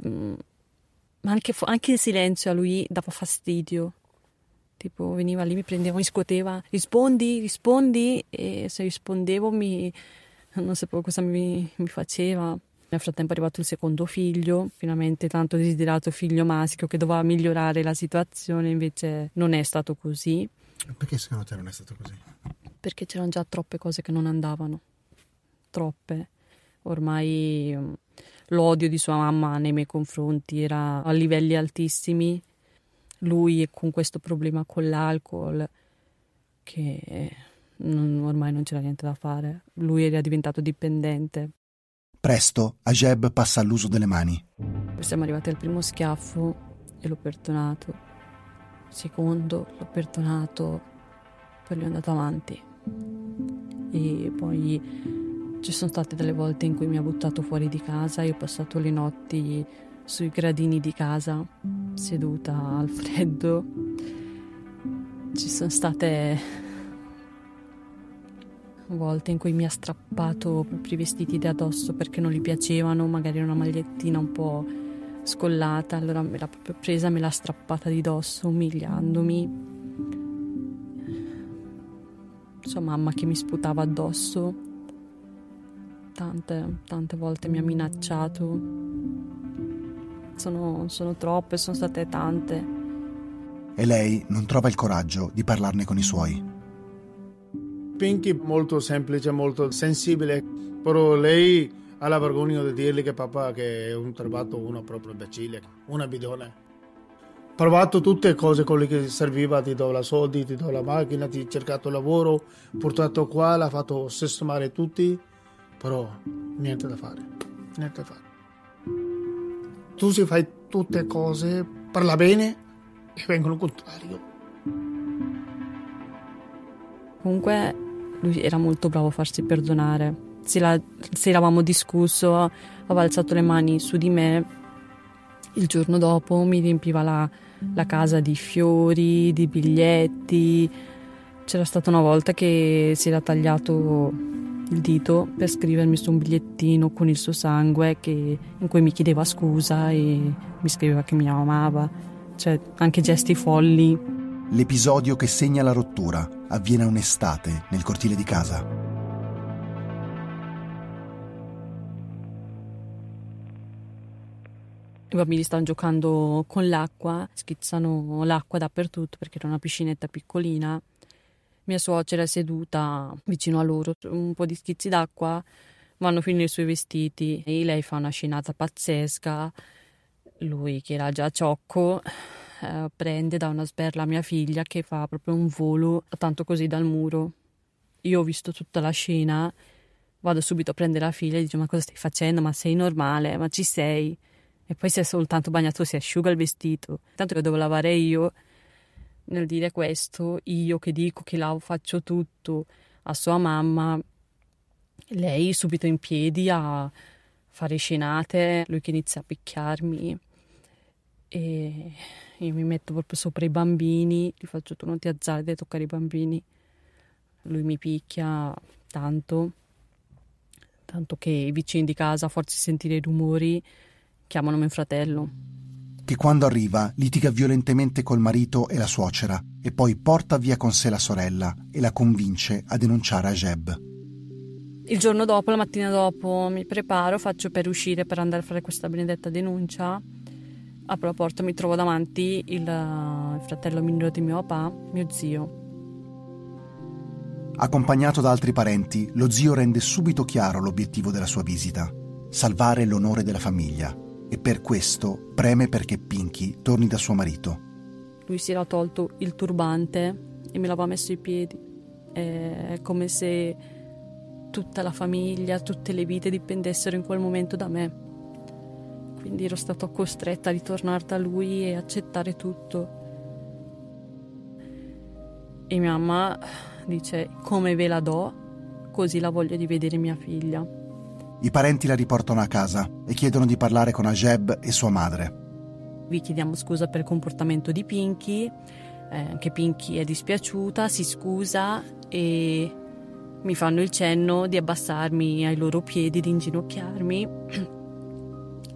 ma anche il silenzio a lui dava fastidio, tipo veniva lì, mi prendeva, mi scuoteva, rispondi, e se rispondevo non sapevo cosa mi faceva. Nel frattempo è arrivato il secondo figlio, finalmente tanto desiderato figlio maschio che doveva migliorare la situazione, invece non è stato così. Perché secondo te non è stato così? Perché c'erano già troppe cose che non andavano, troppe. Ormai l'odio di sua mamma nei miei confronti era a livelli altissimi. Lui con questo problema con l'alcol, che ormai non c'era niente da fare, lui era diventato dipendente. Presto Ajeb passa all'uso delle mani. Siamo arrivati al primo schiaffo e l'ho perdonato. Secondo, l'ho perdonato, poi lui è andato avanti. E poi ci sono state delle volte in cui mi ha buttato fuori di casa, io ho passato le notti sui gradini di casa, seduta al freddo. Ci sono state volte in cui mi ha strappato proprio i vestiti da addosso perché non gli piacevano, magari una magliettina un po' scollata, allora me l'ha proprio presa, me l'ha strappata di dosso, umiliandomi. Sua mamma che mi sputava addosso, tante volte mi ha minacciato. Sono troppe, sono state tante. E lei non trova il coraggio di parlarne con i suoi. Pinky è molto semplice, molto sensibile, però lei ha la vergogna di dirgli che papà che è un trovato uno proprio imbecille, una bidone. Provato tutte le cose, quelle che serviva, ti do la soldi, ti do la macchina, ti ho cercato lavoro, portato qua, l'ha fatto sistemare tutti, però niente da fare. Tu si fai tutte le cose, parla bene e vengono contrario. Comunque lui era molto bravo a farsi perdonare, se eravamo discusso aveva alzato le mani su di me. Il giorno dopo mi riempiva la casa di fiori, di biglietti. C'era stata una volta che si era tagliato il dito per scrivermi su un bigliettino con il suo sangue in cui mi chiedeva scusa e mi scriveva che mi amava. Cioè, anche gesti folli. L'episodio che segna la rottura avviene un'estate nel cortile di casa. I bambini stanno giocando con l'acqua, schizzano l'acqua dappertutto perché era una piscinetta piccolina. Mia suocera è seduta vicino a loro, un po' di schizzi d'acqua vanno fino ai suoi vestiti e lei fa una scenata pazzesca. Lui, che era già ciocco, prende da una sberla mia figlia che fa proprio un volo tanto così dal muro. Io ho visto tutta la scena, vado subito a prendere la figlia e dico: ma cosa stai facendo? Ma sei normale? Ma ci sei? E poi si è soltanto bagnato, si asciuga il vestito. Tanto lo devo lavare io. Nel dire questo, io che dico che lavo, faccio tutto a sua mamma, lei subito in piedi a fare scenate, lui che inizia a picchiarmi. E io mi metto proprio sopra i bambini, gli faccio: tu non ti azzardi a toccare i bambini. Lui mi picchia tanto che i vicini di casa, a forza di sentire i rumori, chiamano mio fratello. Che quando arriva litiga violentemente col marito e la suocera e poi porta via con sé la sorella e la convince a denunciare Ajeb. Il giorno dopo, la mattina dopo, mi preparo, faccio per uscire per andare a fare questa benedetta denuncia. Apro la porta, mi trovo davanti il fratello minore di mio papà, mio zio. Accompagnato da altri parenti, lo zio rende subito chiaro l'obiettivo della sua visita: salvare l'onore della famiglia. E per questo preme perché Pinky torni da suo marito. Lui si era tolto il turbante e me l'aveva messo ai piedi. È come se tutta la famiglia, tutte le vite dipendessero in quel momento da me. Quindi ero stata costretta a ritornare da lui e accettare tutto. E mia mamma dice: come ve la do, così la voglio rivedere mia figlia. I parenti la riportano a casa e chiedono di parlare con Ajeb e sua madre. Vi chiediamo scusa per il comportamento di Pinky, che Pinky è dispiaciuta, si scusa e mi fanno il cenno di abbassarmi ai loro piedi, di inginocchiarmi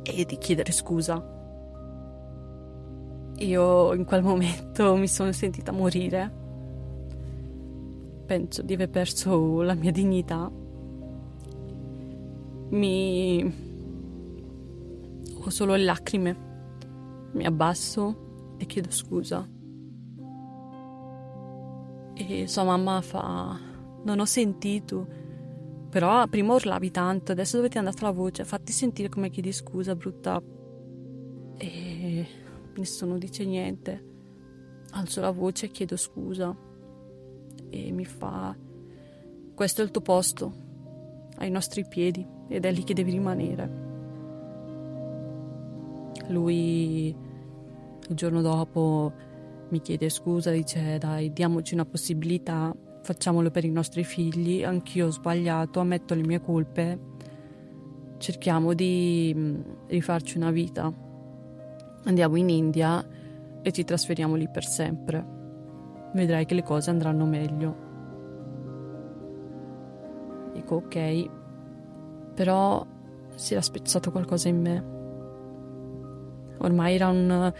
e di chiedere scusa. Io in quel momento mi sono sentita morire. Penso di aver perso la mia dignità. Ho solo le lacrime, mi abbasso e chiedo scusa. E sua mamma fa: non ho sentito, però prima urlavi tanto, adesso dove ti è andata la voce? Fatti sentire come chiedi scusa, brutta. E nessuno dice niente, alzo la voce e chiedo scusa. E mi fa: questo è il tuo posto, ai nostri piedi, ed è lì che devi rimanere. Lui Il giorno dopo mi chiede scusa, dice dai, diamoci una possibilità, facciamolo per i nostri figli, anch'io ho sbagliato, ammetto le mie colpe, cerchiamo di rifarci una vita, andiamo in India e ci trasferiamo lì per sempre, vedrai che le cose andranno meglio. Dico ok, però si era spezzato qualcosa in me, ormai era un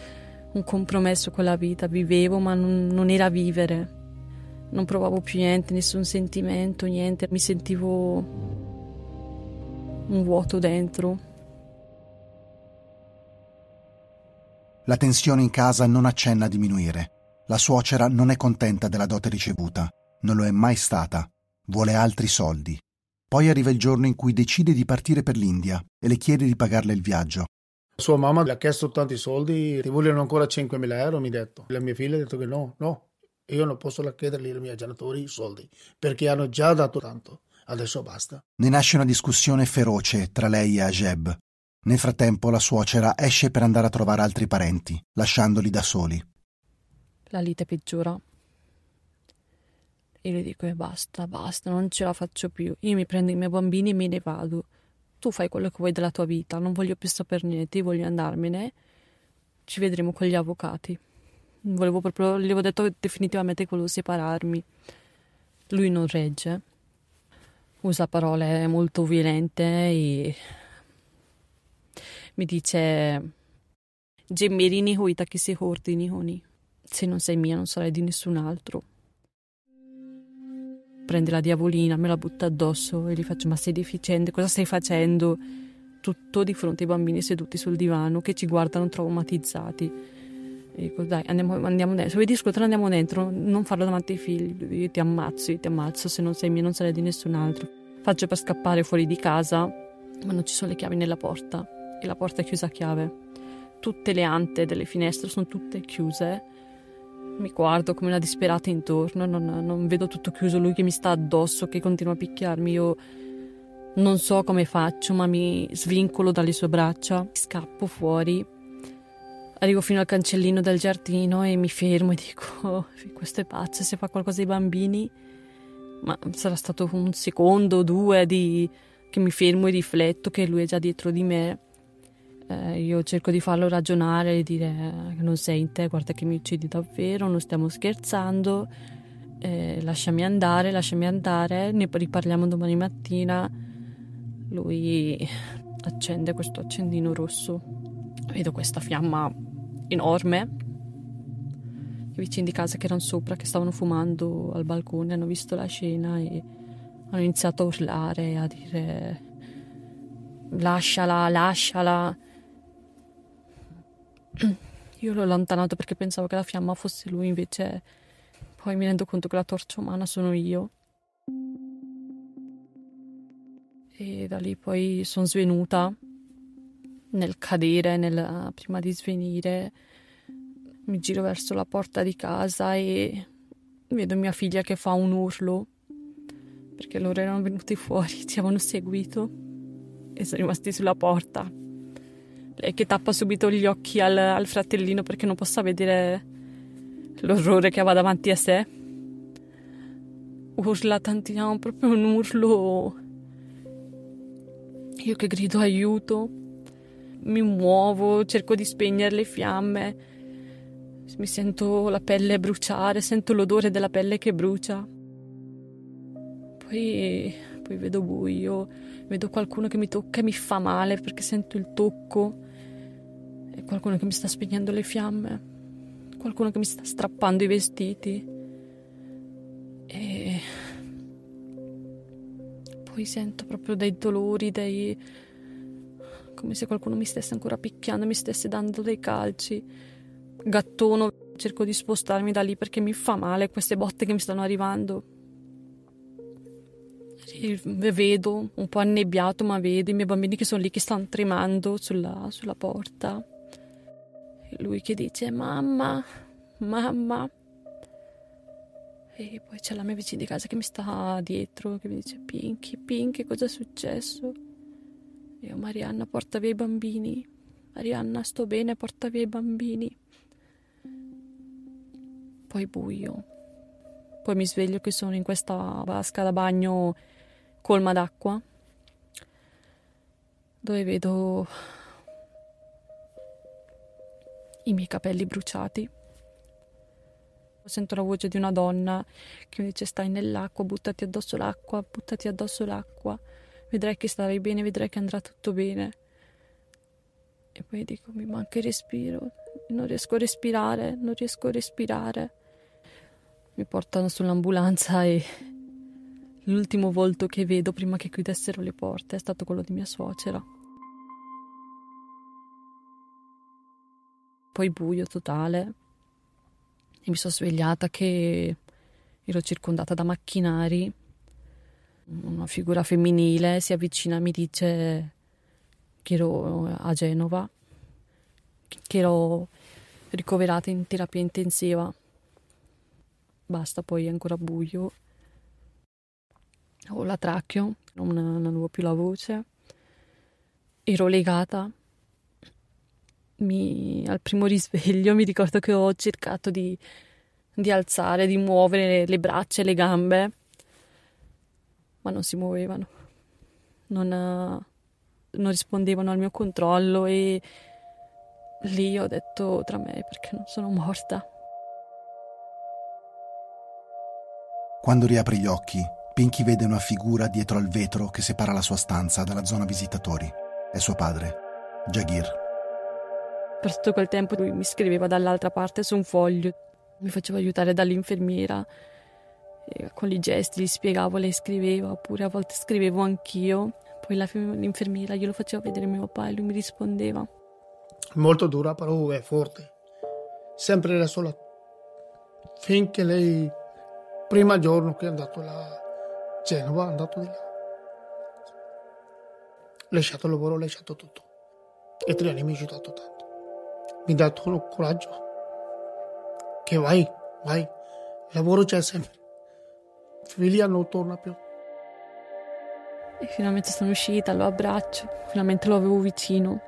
compromesso con la vita, vivevo ma non era vivere, non provavo più niente, nessun sentimento, niente, mi sentivo un vuoto dentro. La tensione in casa non accenna a diminuire, la suocera non è contenta della dote ricevuta, non lo è mai stata, vuole altri soldi. Poi arriva il giorno in cui decide di partire per l'India e le chiede di pagarle il viaggio. Sua mamma le ha chiesto tanti soldi, ti vogliono ancora 5.000 euro, mi ha detto. La mia figlia ha detto che no, io non posso chiedergli ai miei genitori i soldi, perché hanno già dato tanto, adesso basta. Ne nasce una discussione feroce tra lei e Ajeb. Nel frattempo la suocera esce per andare a trovare altri parenti, lasciandoli da soli. La lite peggiora. Io le dico basta, non ce la faccio più, io mi prendo i miei bambini e me ne vado. Tu fai quello che vuoi della tua vita, non voglio più saper niente, voglio andarmene, ci vedremo con gli avvocati. Volevo proprio, gli avevo detto definitivamente che volevo separarmi. Lui non regge, usa parole molto violente e mi dice gemmerini hoita che si ordini honi, se non sei mia non sarai di nessun altro. Prende la diavolina, me la butta addosso e gli faccio: ma sei deficiente, cosa stai facendo? Tutto di fronte ai bambini seduti sul divano che ci guardano traumatizzati. E dico: dai, andiamo dentro, se vuoi discutere andiamo dentro, non farlo davanti ai figli, io ti ammazzo, se non sei mia non sarai di nessun altro. Faccio per scappare fuori di casa, ma non ci sono le chiavi nella porta e la porta è chiusa a chiave, tutte le ante delle finestre sono tutte chiuse. Mi guardo come una disperata intorno, non vedo, tutto chiuso, lui che mi sta addosso, che continua a picchiarmi, io non so come faccio, ma mi svincolo dalle sue braccia, scappo fuori, arrivo fino al cancellino del giardino e mi fermo e dico: questo è pazzo, se fa qualcosa ai bambini. Ma sarà stato un secondo o due che mi fermo e rifletto che lui è già dietro di me. Io cerco di farlo ragionare e dire che non sei in te, guarda che mi uccidi davvero, non stiamo scherzando, lasciami andare, ne riparliamo domani mattina. Lui accende questo accendino rosso, vedo questa fiamma enorme, i vicini di casa che erano sopra, che stavano fumando al balcone, hanno visto la scena e hanno iniziato a urlare, a dire lasciala. Io l'ho allontanato perché pensavo che la fiamma fosse lui, invece poi mi rendo conto che la torcia umana sono io. E da lì poi sono svenuta, nel cadere, prima di svenire mi giro verso la porta di casa e vedo mia figlia che fa un urlo, perché loro erano venuti fuori, ci avevano seguito e sono rimasti sulla porta. Lei che tappa subito gli occhi al fratellino perché non possa vedere l'orrore che aveva davanti a sé. Urla tantissimo, proprio un urlo. Io che grido aiuto, mi muovo, cerco di spegnere le fiamme. Mi sento la pelle bruciare, sento l'odore della pelle che brucia. Poi vedo buio, vedo qualcuno che mi tocca e mi fa male perché sento il tocco. E qualcuno che mi sta spegnendo le fiamme, qualcuno che mi sta strappando i vestiti. E poi sento proprio dei dolori, come se qualcuno mi stesse ancora picchiando, mi stesse dando dei calci. Gattono, cerco di spostarmi da lì perché mi fa male queste botte che mi stanno arrivando. Vedo un po' annebbiato, ma vedo i miei bambini che sono lì, che stanno tremando sulla porta. E lui che dice mamma. E poi c'è la mia vicina di casa che mi sta dietro, che mi dice Pinky, cosa è successo? E io: Marianna, porta via i bambini, Marianna, sto bene, porta via i bambini. poi buio. Poi mi sveglio che sono in questa vasca da bagno colma d'acqua, dove vedo i miei capelli bruciati. Sento la voce di una donna che mi dice: stai nell'acqua, buttati addosso l'acqua, buttati addosso l'acqua, vedrai che starai bene, vedrai che andrà tutto bene. E poi dico: mi manca il respiro, non riesco a respirare, non riesco a respirare. Mi portano sull'ambulanza e l'ultimo volto che vedo prima che chiudessero le porte è stato quello di mia suocera. Poi buio totale. E mi sono svegliata che ero circondata da macchinari. Una figura femminile si avvicina e mi dice che ero a Genova, che ero ricoverata in terapia intensiva. Basta, poi è ancora buio. Ho la tracheo, non avevo più la voce. Ero legata. Al primo risveglio mi ricordo che ho cercato di alzare, di muovere le braccia e le gambe, ma non si muovevano, non rispondevano al mio controllo, e lì ho detto tra me: perché non sono morta? Quando riapre gli occhi, Pinky vede una figura dietro al vetro che separa la sua stanza dalla zona visitatori. È suo padre, Jagir. Per tutto quel tempo lui mi scriveva dall'altra parte su un foglio, mi faceva aiutare dall'infermiera, e con i gesti gli spiegavo, lei scriveva, oppure a volte scrivevo anch'io. Poi l'infermiera glielo faceva vedere mio papà e lui mi rispondeva. Molto dura, però è forte. Sempre era sola. Finché lei, prima giorno che è andato a Genova, è andato di là. Lasciato il lavoro, lasciato tutto. E 3 anni mi ha aiutato tanto. Mi ha dato il coraggio, che vai, lavoro c'è sempre, figlia non torna più. E finalmente sono uscita, lo abbraccio, finalmente lo avevo vicino.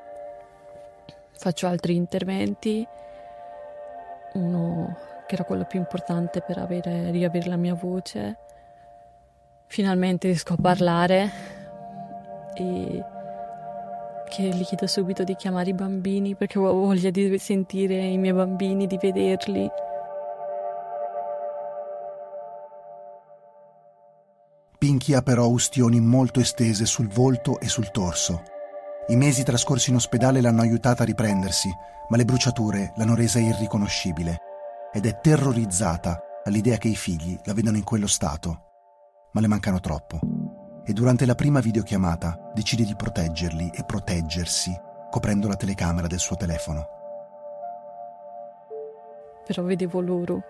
Faccio altri interventi, uno che era quello più importante per riavere la mia voce. Finalmente riesco a parlare e che gli chiedo subito di chiamare i bambini, perché ho voglia di sentire i miei bambini, di vederli. Pinky ha però ustioni molto estese sul volto e sul torso. I mesi trascorsi in ospedale l'hanno aiutata a riprendersi, ma le bruciature l'hanno resa irriconoscibile ed è terrorizzata all'idea che i figli la vedano in quello stato. Ma le mancano troppo. E durante la prima videochiamata decide di proteggerli e proteggersi, coprendo la telecamera del suo telefono. Però vedevo loro.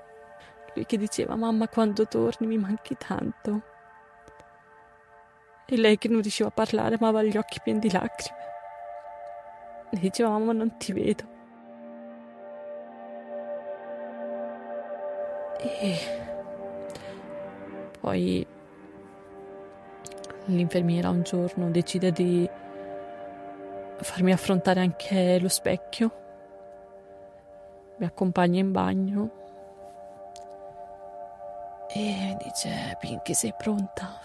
Lui che diceva: mamma, quando torni mi manchi tanto. E lei che non riusciva a parlare, ma aveva gli occhi pieni di lacrime. E diceva: mamma, non ti vedo. E poi l'infermiera un giorno decide di farmi affrontare anche lo specchio, mi accompagna in bagno e mi dice: Pinky, sei pronta?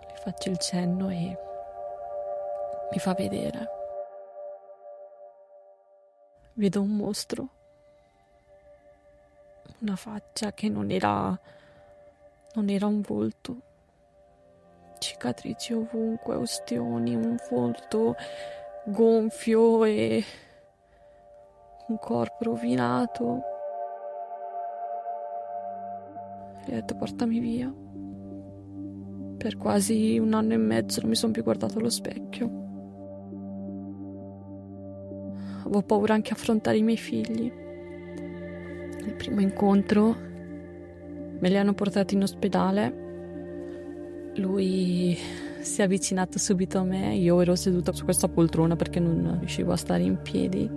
Le faccio il cenno e mi fa vedere. Vedo un mostro, una faccia che non era un volto, cicatrici ovunque, ustioni, un volto gonfio e un corpo rovinato. E ho detto: portami via. Per quasi 1 anno e mezzo non mi sono più guardato allo specchio. Avevo paura anche a affrontare i miei figli. Il primo incontro me li hanno portati in ospedale, lui si è avvicinato subito a me, io ero seduta su questa poltrona perché non riuscivo a stare in piedi,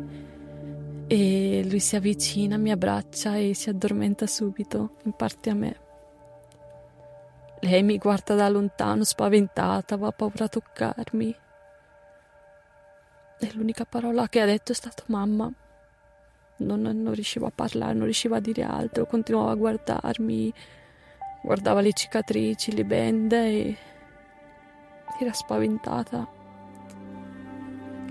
e lui si avvicina, mi abbraccia e si addormenta subito, in parte a me. Lei mi guarda da lontano, spaventata, aveva paura a toccarmi. E l'unica parola che ha detto è stata: mamma. non riuscivo a parlare, non riuscivo a dire altro, continuava a guardarmi, guardava le cicatrici, le bende e era spaventata.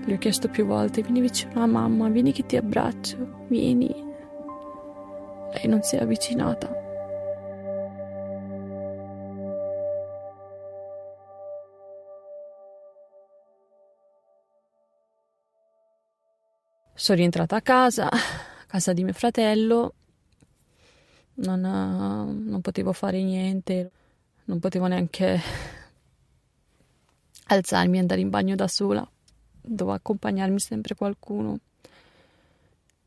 Le ho chiesto più volte: vieni vicino a mamma, vieni che ti abbraccio, vieni. Lei non si è avvicinata. Sono rientrata a casa di mio fratello. Non potevo fare niente, non potevo neanche alzarmi e andare in bagno da sola. Dovevo accompagnarmi sempre qualcuno,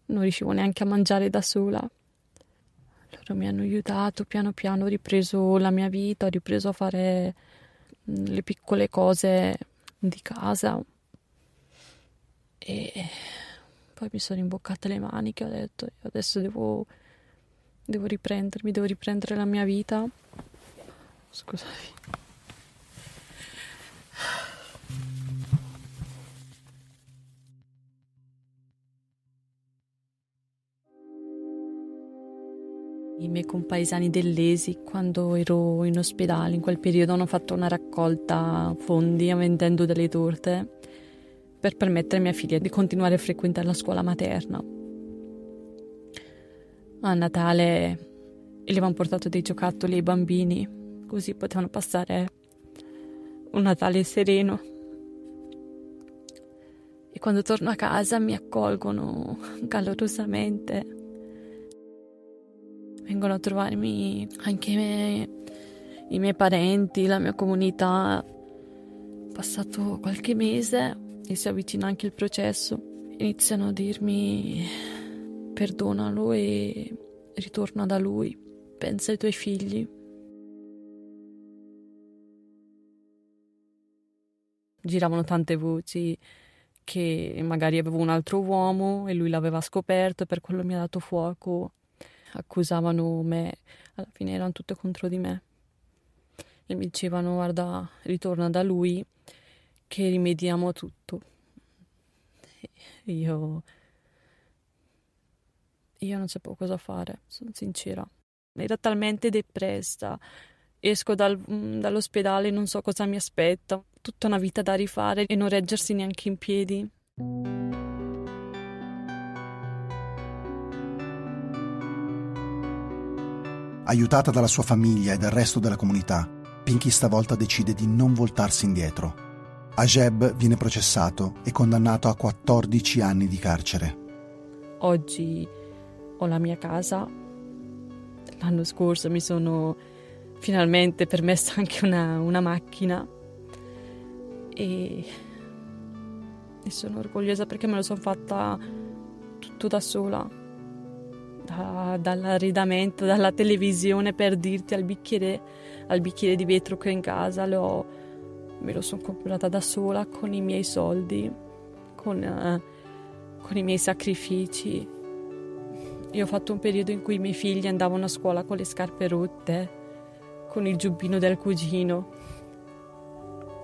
non riuscivo neanche a mangiare da sola. Loro mi hanno aiutato, piano piano ho ripreso la mia vita, ho ripreso a fare le piccole cose di casa e poi mi sono imboccata le maniche, ho detto adesso devo riprendermi, devo riprendere la mia vita. Scusami. I miei compaesani dell'Esi, quando ero in ospedale, in quel periodo hanno fatto una raccolta fondi vendendo delle torte per permettere a mia figlia di continuare a frequentare la scuola materna. A Natale gli avevano portato dei giocattoli ai bambini, così potevano passare un Natale sereno. E quando torno a casa mi accolgono calorosamente. Vengono a trovarmi anche i miei parenti, la mia comunità. Passato qualche mese e si avvicina anche il processo, iniziano a dirmi: perdonalo e ritorna da lui, pensa ai tuoi figli. Giravano tante voci che magari avevo un altro uomo e lui l'aveva scoperto e per quello mi ha dato fuoco. Accusavano me, alla fine erano tutte contro di me e mi dicevano: guarda, ritorna da lui che rimediamo a tutto. Io non sapevo cosa fare, sono sincera, era talmente depressa, esco dall'ospedale, non so cosa mi aspetta, tutta una vita da rifare e non reggersi neanche in piedi. Aiutata dalla sua famiglia e dal resto della comunità, Pinky stavolta decide di non voltarsi indietro. Ajeb viene processato e condannato a 14 anni di carcere. Oggi ho la mia casa. L'anno scorso mi sono finalmente permessa anche una macchina e sono orgogliosa perché me lo sono fatta tutto da sola. Dall'arredamento, dalla televisione, per dirti, al bicchiere di vetro che ho in casa, me lo sono comprata da sola con i miei soldi, con i miei sacrifici. Io ho fatto un periodo in cui i miei figli andavano a scuola con le scarpe rotte, con il giubbino del cugino.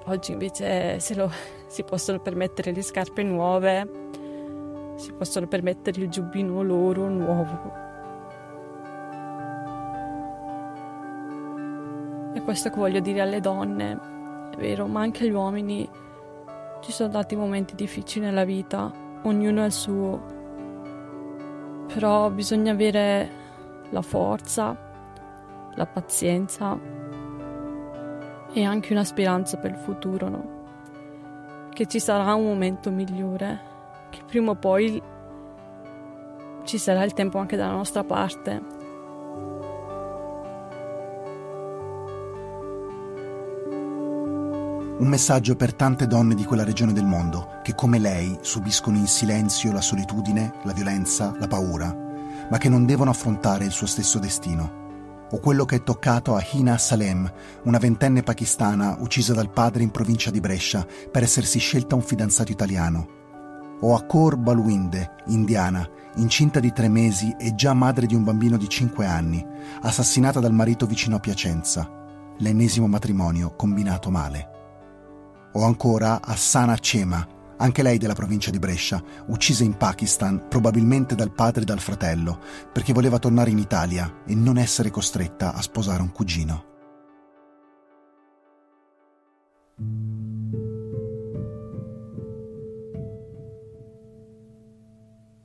Oggi invece si possono permettere le scarpe nuove, si possono permettere il giubbino loro nuovo. E questo che voglio dire alle donne, è vero, ma anche agli uomini. Ci sono tanti momenti difficili nella vita, ognuno ha il suo. Però bisogna avere la forza, la pazienza e anche una speranza per il futuro, no? Che ci sarà un momento migliore, che prima o poi ci sarà il tempo anche dalla nostra parte. Un messaggio per tante donne di quella regione del mondo che, come lei, subiscono in silenzio la solitudine, la violenza, la paura, ma che non devono affrontare il suo stesso destino. O quello che è toccato a Hina Salem, una ventenne pakistana uccisa dal padre in provincia di Brescia per essersi scelta un fidanzato italiano. O a Kaur Balwinde, indiana, incinta di 3 mesi e già madre di un bambino di 5 anni, assassinata dal marito vicino a Piacenza, l'ennesimo matrimonio combinato male. O ancora a Sana Chema, anche lei della provincia di Brescia, uccisa in Pakistan probabilmente dal padre e dal fratello, perché voleva tornare in Italia e non essere costretta a sposare un cugino.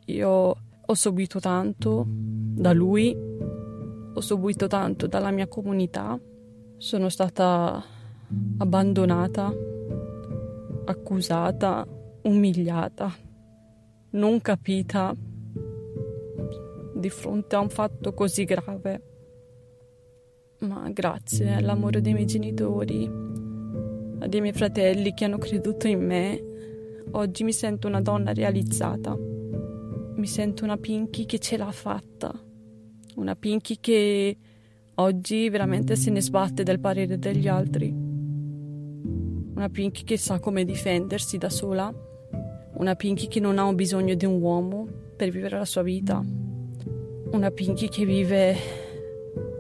Io ho subito tanto da lui, ho subito tanto dalla mia comunità, sono stata abbandonata, accusata, umiliata, non capita di fronte a un fatto così grave. Ma grazie all'amore dei miei genitori, dei miei fratelli che hanno creduto in me, oggi mi sento una donna realizzata. Mi sento una Pinky che ce l'ha fatta, una Pinky che oggi veramente se ne sbatte del parere degli altri. Una Pinky che sa come difendersi da sola, una Pinky che non ha bisogno di un uomo per vivere la sua vita, una Pinky che vive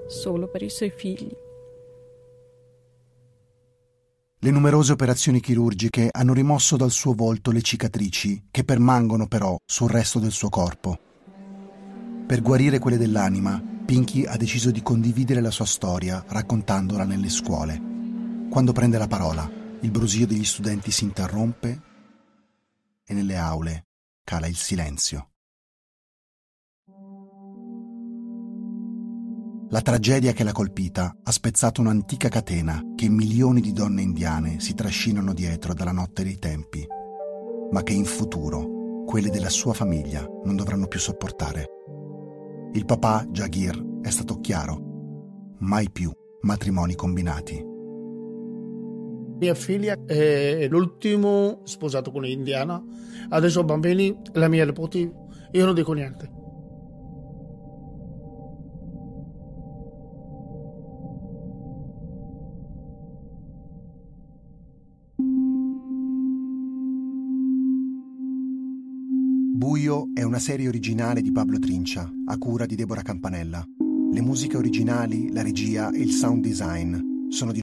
solo per i suoi figli. Le numerose operazioni chirurgiche hanno rimosso dal suo volto le cicatrici che permangono però sul resto del suo corpo. Per guarire quelle dell'anima, Pinky ha deciso di condividere la sua storia raccontandola nelle scuole. Quando prende la parola, il brusio degli studenti si interrompe e nelle aule cala il silenzio. La tragedia che l'ha colpita ha spezzato un'antica catena che milioni di donne indiane si trascinano dietro dalla notte dei tempi, ma che in futuro quelle della sua famiglia non dovranno più sopportare. Il papà, Jagir, è stato chiaro: mai più matrimoni combinati. Mia figlia è l'ultimo sposato con un'indiana, adesso ho bambini, la mia nipote, io non dico niente. Buio è una serie originale di Pablo Trincia, a cura di Deborah Campanella. Le musiche originali, la regia e il sound design sono di